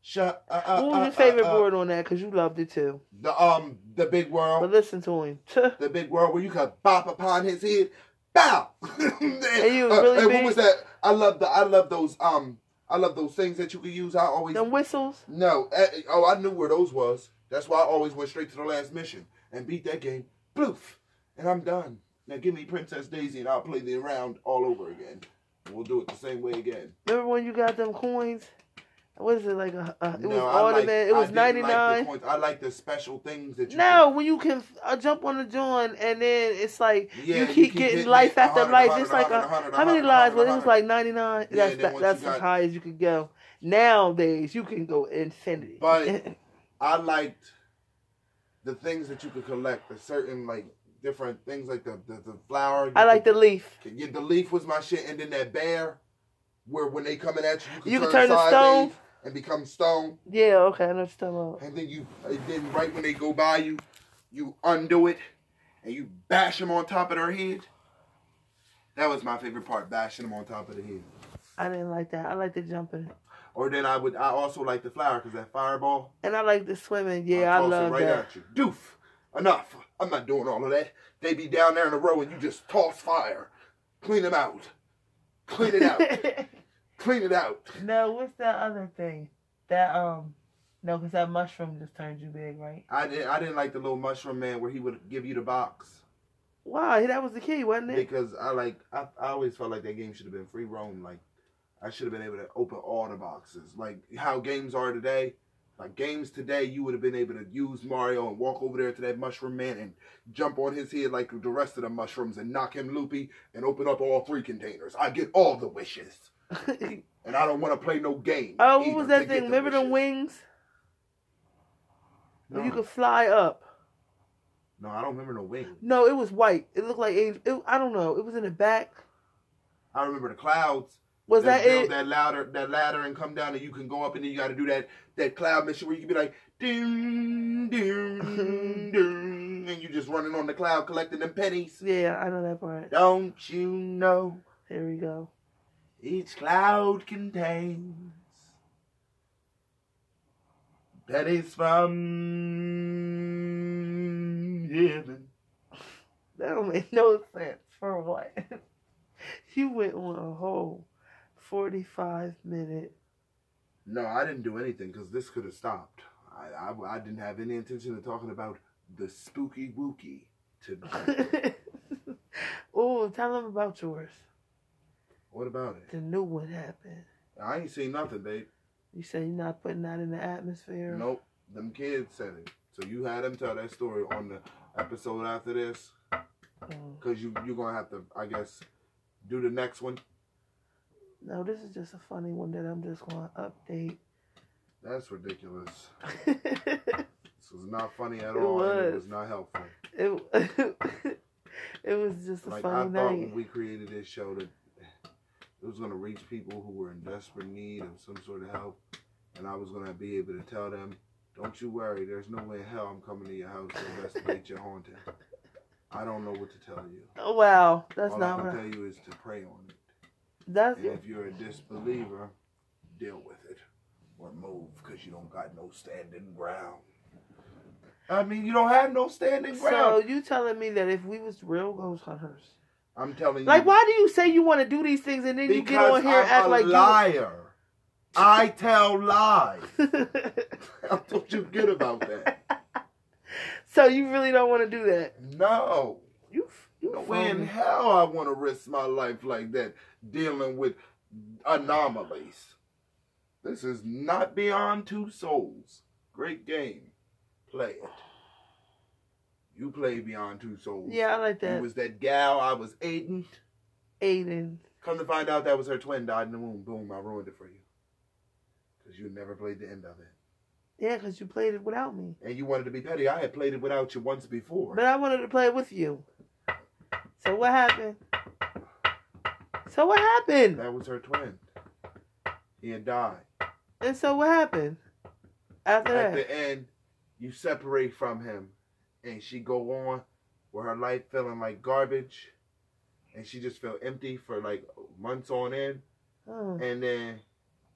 Shut up. Uh, uh, what was your favorite uh, uh, board on that? Because you loved it too. The um, the big world. But listen to him. The big world where you could bop upon his head. Bow. and, and you was really uh, big. And what was that? I love the. I love those um. I love those things that you could use. I always them whistles. No. Uh, oh, I knew where those was. That's why I always went straight to the last mission and beat that game. Bloof, and I'm done. Now give me Princess Daisy and I'll play the round all over again. And we'll do it the same way again. Remember when you got them coins? What is it like? A, a, it no, was automatic. Like, it was ninety nine. Like I like the special things that you. No, when you can uh, jump on the joint and then it's like yeah, you, keep you keep getting life after life. It's like a, how many lives? Well, it was like ninety nine. Yeah, that's that, that's got, as high as you could go. Nowadays, you can go infinity. But I liked the things that you could collect. The certain like different things, like the the, the flower. I like the leaf. Yeah, the leaf was my shit, and then that bear, where when they coming at you, you can you turn, turn the stone. And become stone. Yeah, okay, I know what you're talking about. And then you, and then right when they go by you, you undo it, and you bash them on top of their head. That was my favorite part, bashing them on top of the head. I didn't like that. I liked the jumping. Or then I would, I also like the flower because that fireball. And I like the swimming. Yeah, I, I love right that. At you. Doof, enough. I'm not doing all of that. They be down there in a row, and you just toss fire, clean them out, clean it out. Clean it out. No, what's that other thing? That, um, no, because that mushroom just turned you big, right? I didn't I didn't like the little mushroom man where he would give you the box. Wow, that was the key, wasn't it? Because I like, I, I always felt like that game should have been free roam. Like, I should have been able to open all the boxes. Like, how games are today. Like, games today, you would have been able to use Mario and walk over there to that mushroom man and jump on his head like the rest of the mushrooms and knock him loopy and open up all three containers. I get all the wishes. And I don't want to play no game. Oh, what was that thing? Remember the wings? No. You could fly up. No, I don't remember no wings. No, it was white. It looked like it, it, I don't know. It was in the back. I remember the clouds, Was that, that it? That louder, that ladder, and come down, and you can go up, and then you got to do that that cloud mission where you can be like, ding, ding, ding, and you just running on the cloud collecting them pennies. Yeah, I know that part. Don't you know? Here we go. Each cloud contains pennies from heaven. That don't make no sense. For what? You went on a whole forty-five minute. No, I didn't do anything because this could have stopped. I, I, I didn't have any intention of talking about the spooky wookie today. Oh, tell them about yours. What about it? The new one happened. I ain't seen nothing, babe. You said you're not putting that in the atmosphere? Nope. Them kids said it. So you had them tell that story on the episode after this. Because you, you're going to have to, I guess, do the next one. No, this is just a funny one that I'm just going to update. That's ridiculous. This was not funny at it all. Was. And it was not helpful. It, it was just a like, funny night. I thought night. When we created this show that it was going to reach people who were in desperate need of some sort of help. And I was going to be able to tell them, don't you worry, there's no way in hell I'm coming to your house to investigate your haunting. I don't know what to tell you. Oh, wow. That's all not what I can right. tell you is to pray on it. That's and if you're a disbeliever, deal with it. Or move, because you don't got no standing ground. I mean, you don't have no standing ground. So, you telling me that if we was real ghost hunters. I'm telling you. Like, why do you say you want to do these things and then you get on here I'm and act a like liar. You... I tell lies. That's what you get about that. So you really don't want to do that? No. You, you no way in hell I want to risk my life like that, dealing with anomalies. This is not Beyond Two Souls. Great game. Play it. You played Beyond Two Souls. Yeah, I like that. It was that gal I was aiding. Aiding. Come to find out that was her twin died in the womb. Boom, I ruined it for you. Because you never played the end of it. Yeah, because you played it without me. And you wanted to be petty. I had played it without you once before. But I wanted to play it with you. So what happened? So what happened? That was her twin. He had died. And so what happened? After At that? At the end, you separate from him. And she go on with her life feeling like garbage. And she just felt empty for like months on end. Oh. And then...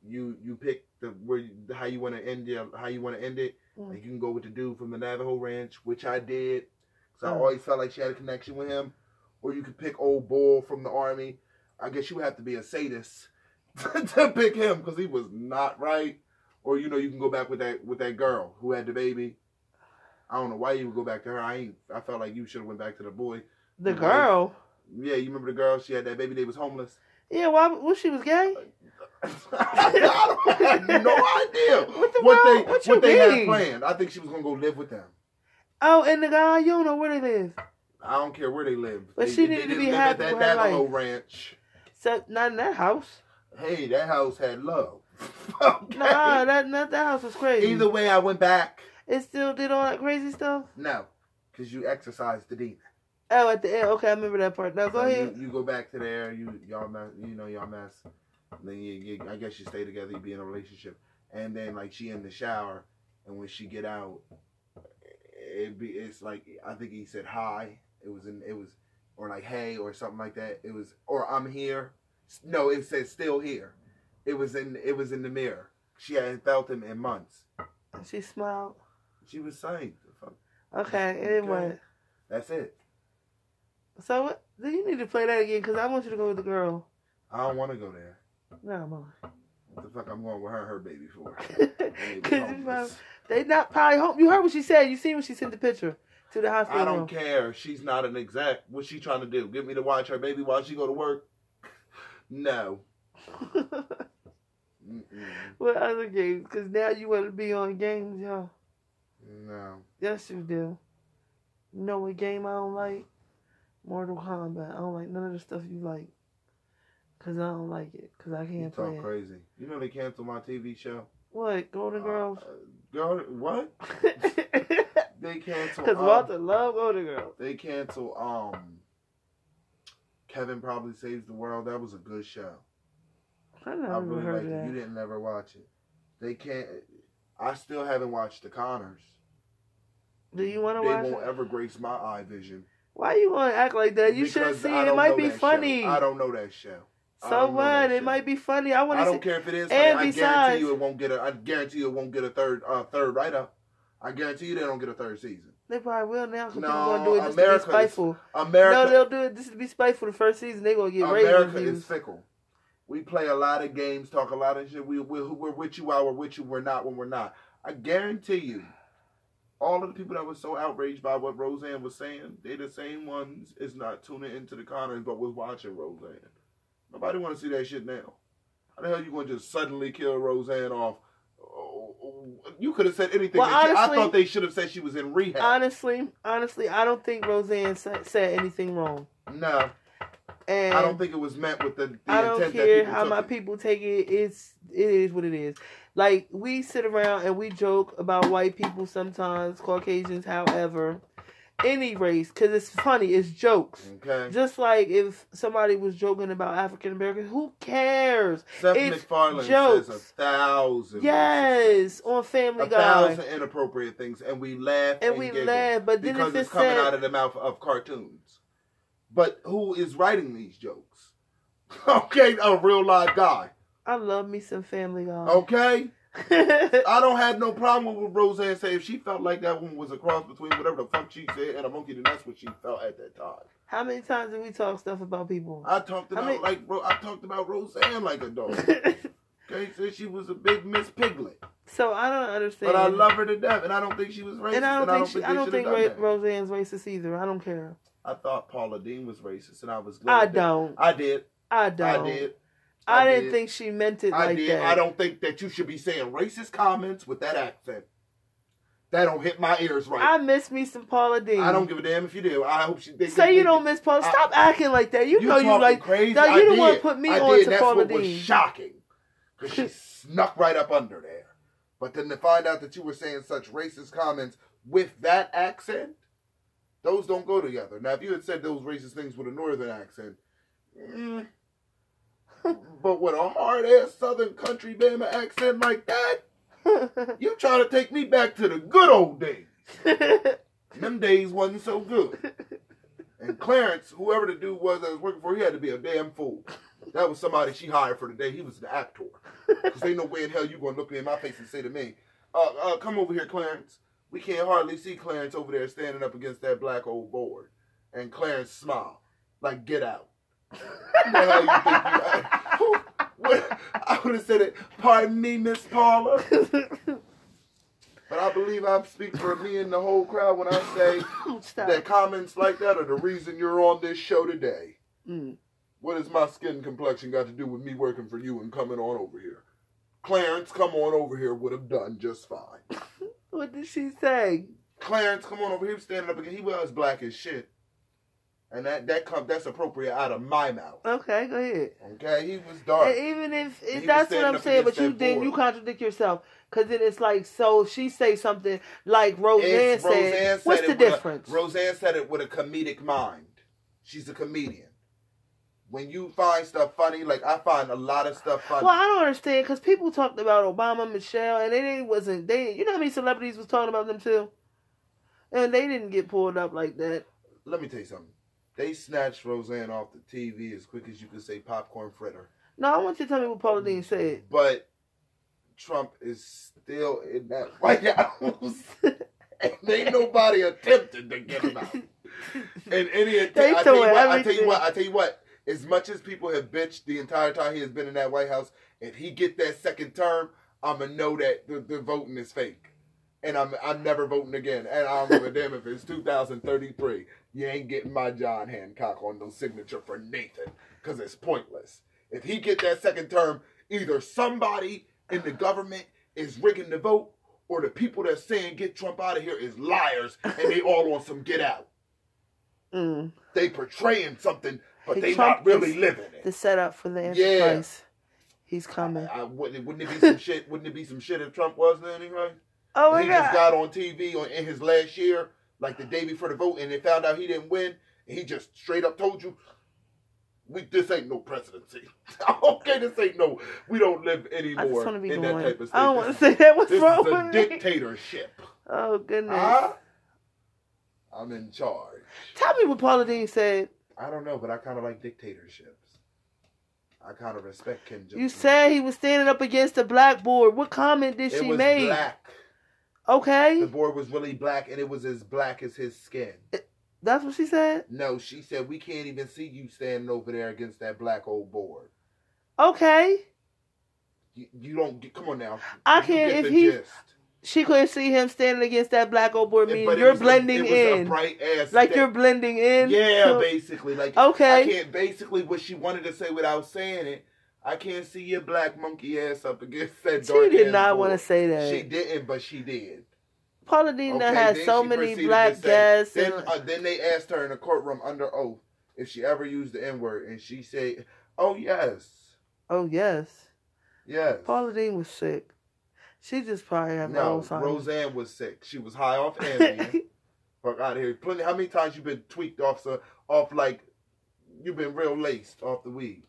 You you pick the where how you want to end your how you want to end it. Mm. Like you can go with the dude from the Navajo Ranch, which I did, because mm. I always felt like she had a connection with him. Or you could pick old Bull from the army. I guess you would have to be a sadist to, to pick him because he was not right. Or you know you can go back with that with that girl who had the baby. I don't know why you would go back to her. I ain't. I felt like you should have went back to the boy. The you girl. Know, yeah, you remember the girl? She had that baby. They was homeless. Yeah, why? Well, she was gay. I had no idea what, the what they what, what they mean? Had planned. I think she was gonna go live with them. Oh, and the guy, you don't know where they live. I don't care where they live. But they, she needed to be happy at that Navajo Ranch. So not in that house. Hey, that house had love. Okay. Nah, that not, that house was crazy. Either way, I went back. It still did all that crazy stuff. No, because you exercised the demon. Oh, at the end. Okay, I remember that part. Now go so ahead. You, you go back to there. You y'all mess. You know y'all mess. And then you, you, I guess you stay together. You be in a relationship, and then like she in the shower, and when she get out, it be it's like I think he said hi. It was in it was, or like hey or something like that. It was or I'm here. No, it said still here. It was in it was in the mirror. She hadn't felt him in months. And she smiled. She was saying. Okay, it okay. went. That's it. So, then you need to play that again, because I want you to go with the girl. I don't want to go there. No, Mom. What the fuck I'm going with her and her baby for? Because they not probably home. You heard what she said. You seen when she sent the picture to the hospital. I don't home. care. She's not an exec. What's she trying to do? Get me to watch her baby while she go to work? No. What other games? Because now you want to be on games, y'all. No. Yes, you do. You know what game I don't like? Mortal Kombat. I don't like none of the stuff you like. Because I don't like it. Because I can't you play it. You talk crazy. You know they canceled my T V show? What? Golden Girls? Uh, uh, Golden... What? They canceled... Because um, Walter loved Golden Girls. They canceled... Um, Kevin Probably Saves the World. That was a good show. I, I really heard like that. It. You didn't never watch it. They can't. I still haven't watched The Conners. Do you want to watch it? They won't ever grace my eye vision. Why you want to act like that? You should have seen it. It might be funny. Show. I don't know that show. So what? It show. might be funny. I want to. I don't see... care if it is. And like, besides, I guarantee you it won't get a. I guarantee you it won't get a third. Uh, third write up. I guarantee you they don't get a third season. They probably will now. No, gonna do it just America to be spiteful. Is, America. No, they'll do it just to be spiteful. The first season they gonna get ratings. America reviews. Is fickle. We play a lot of games, talk a lot of shit. We, we we're with you while we're with you. We're not when we're not. I guarantee you. All of the people that were so outraged by what Roseanne was saying, they the same ones is not tuning into The Conners, but was watching Roseanne. Nobody want to see that shit now. How the hell you going to just suddenly kill Roseanne off? Oh, oh, you could have said anything. Well, honestly, she, I thought they should have said she was in rehab. Honestly, honestly, I don't think Roseanne sa- said anything wrong. No. And I don't think it was meant with the, the I don't intent care that people how took my it. people take it. It's it is what it is. Like, we sit around and we joke about white people sometimes, Caucasians, however, any race, because it's funny, it's jokes. Okay. Just like if somebody was joking about African Americans, who cares? Seth it's MacFarlane jokes. Says a thousand. Yes, on Family Guy. A thousand guy. inappropriate things, and we laugh and, and we giggle laugh, but then because it's, it's coming said, out of the mouth of cartoons. But who is writing these jokes? Okay, a real live guy. I love me some Family Guy. Okay? I don't have no problem with Roseanne saying if she felt like that woman was a cross between whatever the fuck she said and a monkey, then that's what she felt at that time. How many times did we talk stuff about people? I talked about, many... like, I talked about Roseanne like a dog. Okay? So she was a big Miss Piglet. So I don't understand. But I love her to death, and I don't think she was racist. And I don't and think, I don't think, she, I don't think Ra- Roseanne's racist either. I don't care. I thought Paula Deen was racist, and I was glad. I don't. I did. I don't. I did. I, I didn't did. think she meant it I like did. that. I don't think that you should be saying racist comments with that accent. That don't hit my ears right. I miss me some Paula Deen. I don't give a damn if you do. I hope she... They, Say they, you they, don't miss Paula. Stop I, acting like that. You, you know you like... Crazy. No, you I didn't did. want to put me I on did. to That's Paula Deen. That's what was shocking. Because she snuck right up under there. But then to find out that you were saying such racist comments with that accent... Those don't go together. Now, if you had said those racist things with a northern accent, mm, but with a hard-ass southern country Bama accent like that, you trying to take me back to the good old days. Them days wasn't so good. And Clarence, whoever the dude was that was working for, he had to be a damn fool. That was somebody she hired for the day. He was the actor. Because ain't no way in hell you going to look me in my face and say to me, uh, uh, come over here, Clarence. We can't hardly see Clarence over there standing up against that black old board. And Clarence smiled. Like, get out. What the hell you think you are? I would have said it, pardon me, Miss Paula. But I believe I speak for me and the whole crowd when I say Stop. that comments like that are the reason you're on this show today. Mm. What has my skin complexion got to do with me working for you and coming on over here? Clarence, come on over here, would have done just fine. What did she say? Clarence, come on over here, standing up again. He was black as shit. And that that come, that's appropriate out of my mouth. Okay, go ahead. Okay, he was dark. And even if, if that's what I'm saying, but you then you contradict yourself. Because then it's like, so she say something like Roseanne, Roseanne said, what's said the difference? A, Roseanne said it with a comedic mind. She's a comedian. When you find stuff funny, like I find a lot of stuff funny. Well, I don't understand because people talked about Obama, Michelle, and they didn't wasn't they. You know how many celebrities was talking about them too, and they didn't get pulled up like that. Let me tell you something. They snatched Roseanne off the T V as quick as you could say popcorn fritter. No, I want you to tell me what Paula Deen said. But Trump is still in that White House, and ain't nobody attempted to get him out. And any attempt, I tell you what, I tell you what, I tell you what. As much as people have bitched the entire time he has been in that White House, if he get that second term, I'm going to know that the, the voting is fake. And I'm I'm never voting again. And I don't give a damn if it's two thousand thirty-three. You ain't getting my John Hancock on no signature for Nathan because it's pointless. If he get that second term, either somebody in the government is rigging the vote or the people that's saying get Trump out of here is liars and they all want some get out. Mm. They portraying something... But hey, they Trump not really living it. The setup for the Antichrist. Yeah. He's coming. I, I, wouldn't, wouldn't it be some shit? Wouldn't it be some shit if Trump was the Antichrist? Oh my God! He just got on T V on, in his last year, like the day before the vote, and they found out he didn't win. And he just straight up told you, we, this ain't no presidency. Okay, this ain't no, we don't live anymore in going. That type of state. I don't want to say that. What's this wrong with me? This is a dictatorship. Oh, goodness. I, I'm in charge. Tell me what Paula Deen said. I don't know, but I kind of like dictatorships. I kind of respect Kim Jong-un. You said he was standing up against the blackboard. What comment did it she make? It was black. Okay. The board was really black, and it was as black as his skin. It, that's what she said? No, she said, we can't even see you standing over there against that black old board. Okay. You, you don't... Come on now. I you can't... Get if the he, gist. She couldn't see him standing against that black old board, meaning you're blending a, in. Like step. You're blending in? Yeah, basically. Like, okay. I can't... Basically, what she wanted to say without saying it, I can't see your black monkey ass up against that dark. She did not want to say that. She didn't, but she did. Paula Deen okay, had so many black guests. Then, uh, then they asked her in the courtroom under oath if she ever used the N-word, and she said, oh, yes. Oh, yes. Yes. Paula Deen was sick. She just probably had no own time. Roseanne was sick. She was high off Ambien. Fuck out of here. Plenty. How many times you been tweaked off, so, off like, you've been real laced off the weed?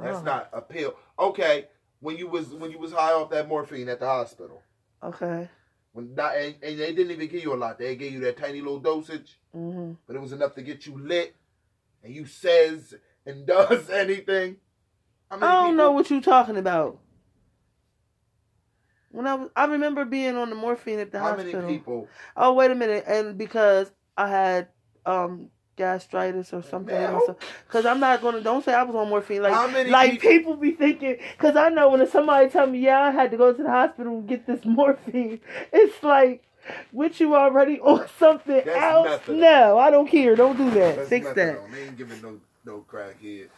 That's oh. not a pill. Okay, when you was when you was high off that morphine at the hospital. Okay. When not, and, and they didn't even give you a lot. They gave you that tiny little dosage, mm-hmm. but it was enough to get you lit, and you says and does anything. I don't people? know what you're talking about. When I was, I remember being on the morphine at the How hospital. How many people? Oh wait a minute, and because I had um. gastritis or something else. Because I'm not going to, don't say I was on morphine. Like, like people, people be thinking, because I know when somebody tell me, yeah, I had to go to the hospital and get this morphine, it's like, with you already on something That's else? Nothing. No, I don't care. Don't do that. That's Fix that. On. They ain't giving no, no crackhead,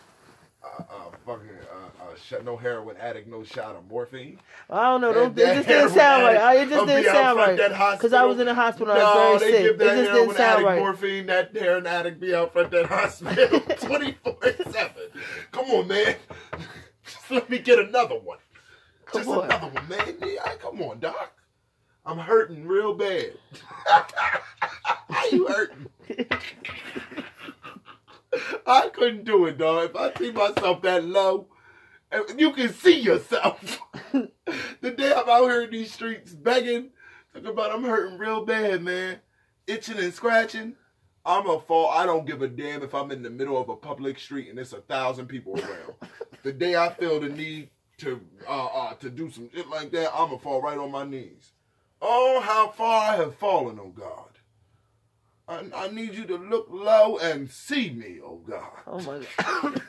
uh, uh, fucking, uh, uh, shot, no heroin addict, no shot of morphine. I don't know. Don't, it just didn't sound right. I, it just didn't sound right. Because I was in the hospital. No, I was very they sick. Give that it just didn't sound right. Morphine, that heroin addict be out front that hospital twenty-four seven. Come on, man. Just let me get another one. Come just on. another one, man. Yeah, come on, Doc. I'm hurting real bad. How you hurting? I couldn't do it, dog. If I see myself that low, and you can see yourself. The day I'm out here in these streets begging, talking about I'm hurting real bad, man. Itching and scratching. I'm a fall. I don't give a damn if I'm in the middle of a public street and there's a thousand people around. The day I feel the need to uh, uh, to do some shit like that, I'm a fall right on my knees. Oh, how far I have fallen, oh God. I, I need you to look low and see me, oh God. Oh my God.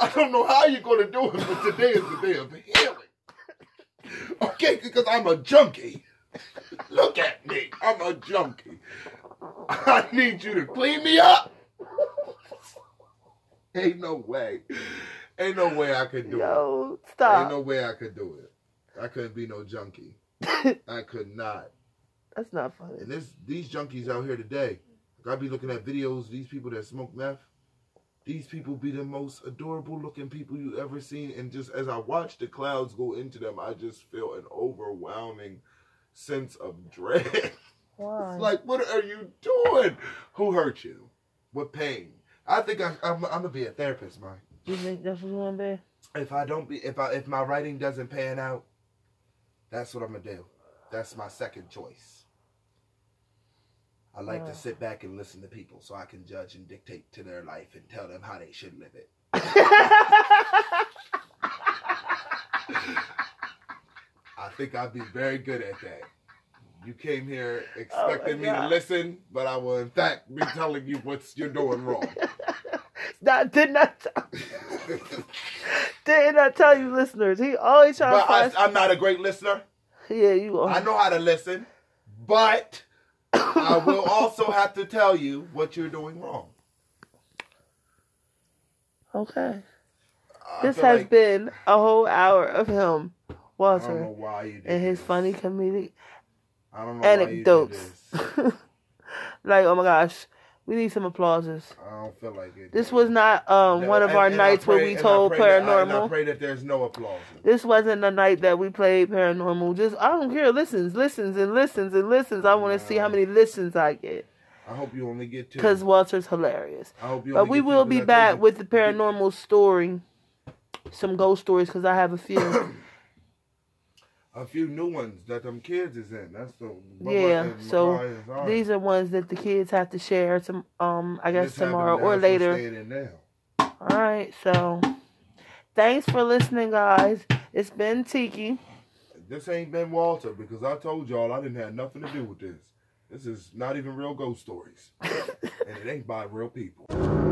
I don't know how you're going to do it, but today is the day of healing. Okay, because I'm a junkie. Look at me. I'm a junkie. I need you to clean me up. Ain't no way. Ain't no way I could do Yo, it. Stop. Ain't no way I could do it. I couldn't be no junkie. I could not. That's not funny. And this, these junkies out here today, I be looking at videos of these people that smoke meth. These people be the most adorable looking people you ever seen. And just as I watch the clouds go into them, I just feel an overwhelming sense of dread. Why? It's like, what are you doing? Who hurt you? What pain? I think I, I'm, I'm going to be a therapist, Mike. You think that's what you want to be? If I don't be, if I, if my writing doesn't pan out, that's what I'm going to do. That's my second choice. I like oh. to sit back and listen to people so I can judge and dictate to their life and tell them how they should live it. I think I'd be very good at that. You came here expecting oh me to listen, but I will in fact be telling you what you're doing wrong. That did not... Did not tell you listeners. He always trying but to find... I, I'm not a great listener. Yeah, you are. I know how to listen, but... I will also have to tell you what you're doing wrong. Okay. I this has like... been a whole hour of him, Walter, I don't know why you did and his this. funny comedic I don't know anecdotes. Why you did this. Like, oh my gosh, we need some applauses. I don't feel like it. This was not um, no, one of and, our and nights pray, where we told I paranormal. That, I, I pray that there's no applause. This wasn't the night that we played paranormal. Just I don't care. Listens, listens, and listens, and listens. I want to see how many listens I get. I hope you only get two. Because Walter's hilarious. I hope you but only we get will two, be back with the paranormal story. Some ghost stories, because I have a few. A few new ones that them kids is in. That's the yeah. So these are ones that the kids have to share. Some um, I guess tomorrow or later. All right. So thanks for listening, guys. It's been Tiki. This ain't been Walter because I told y'all I didn't have nothing to do with this. This is not even real ghost stories, and it ain't by real people.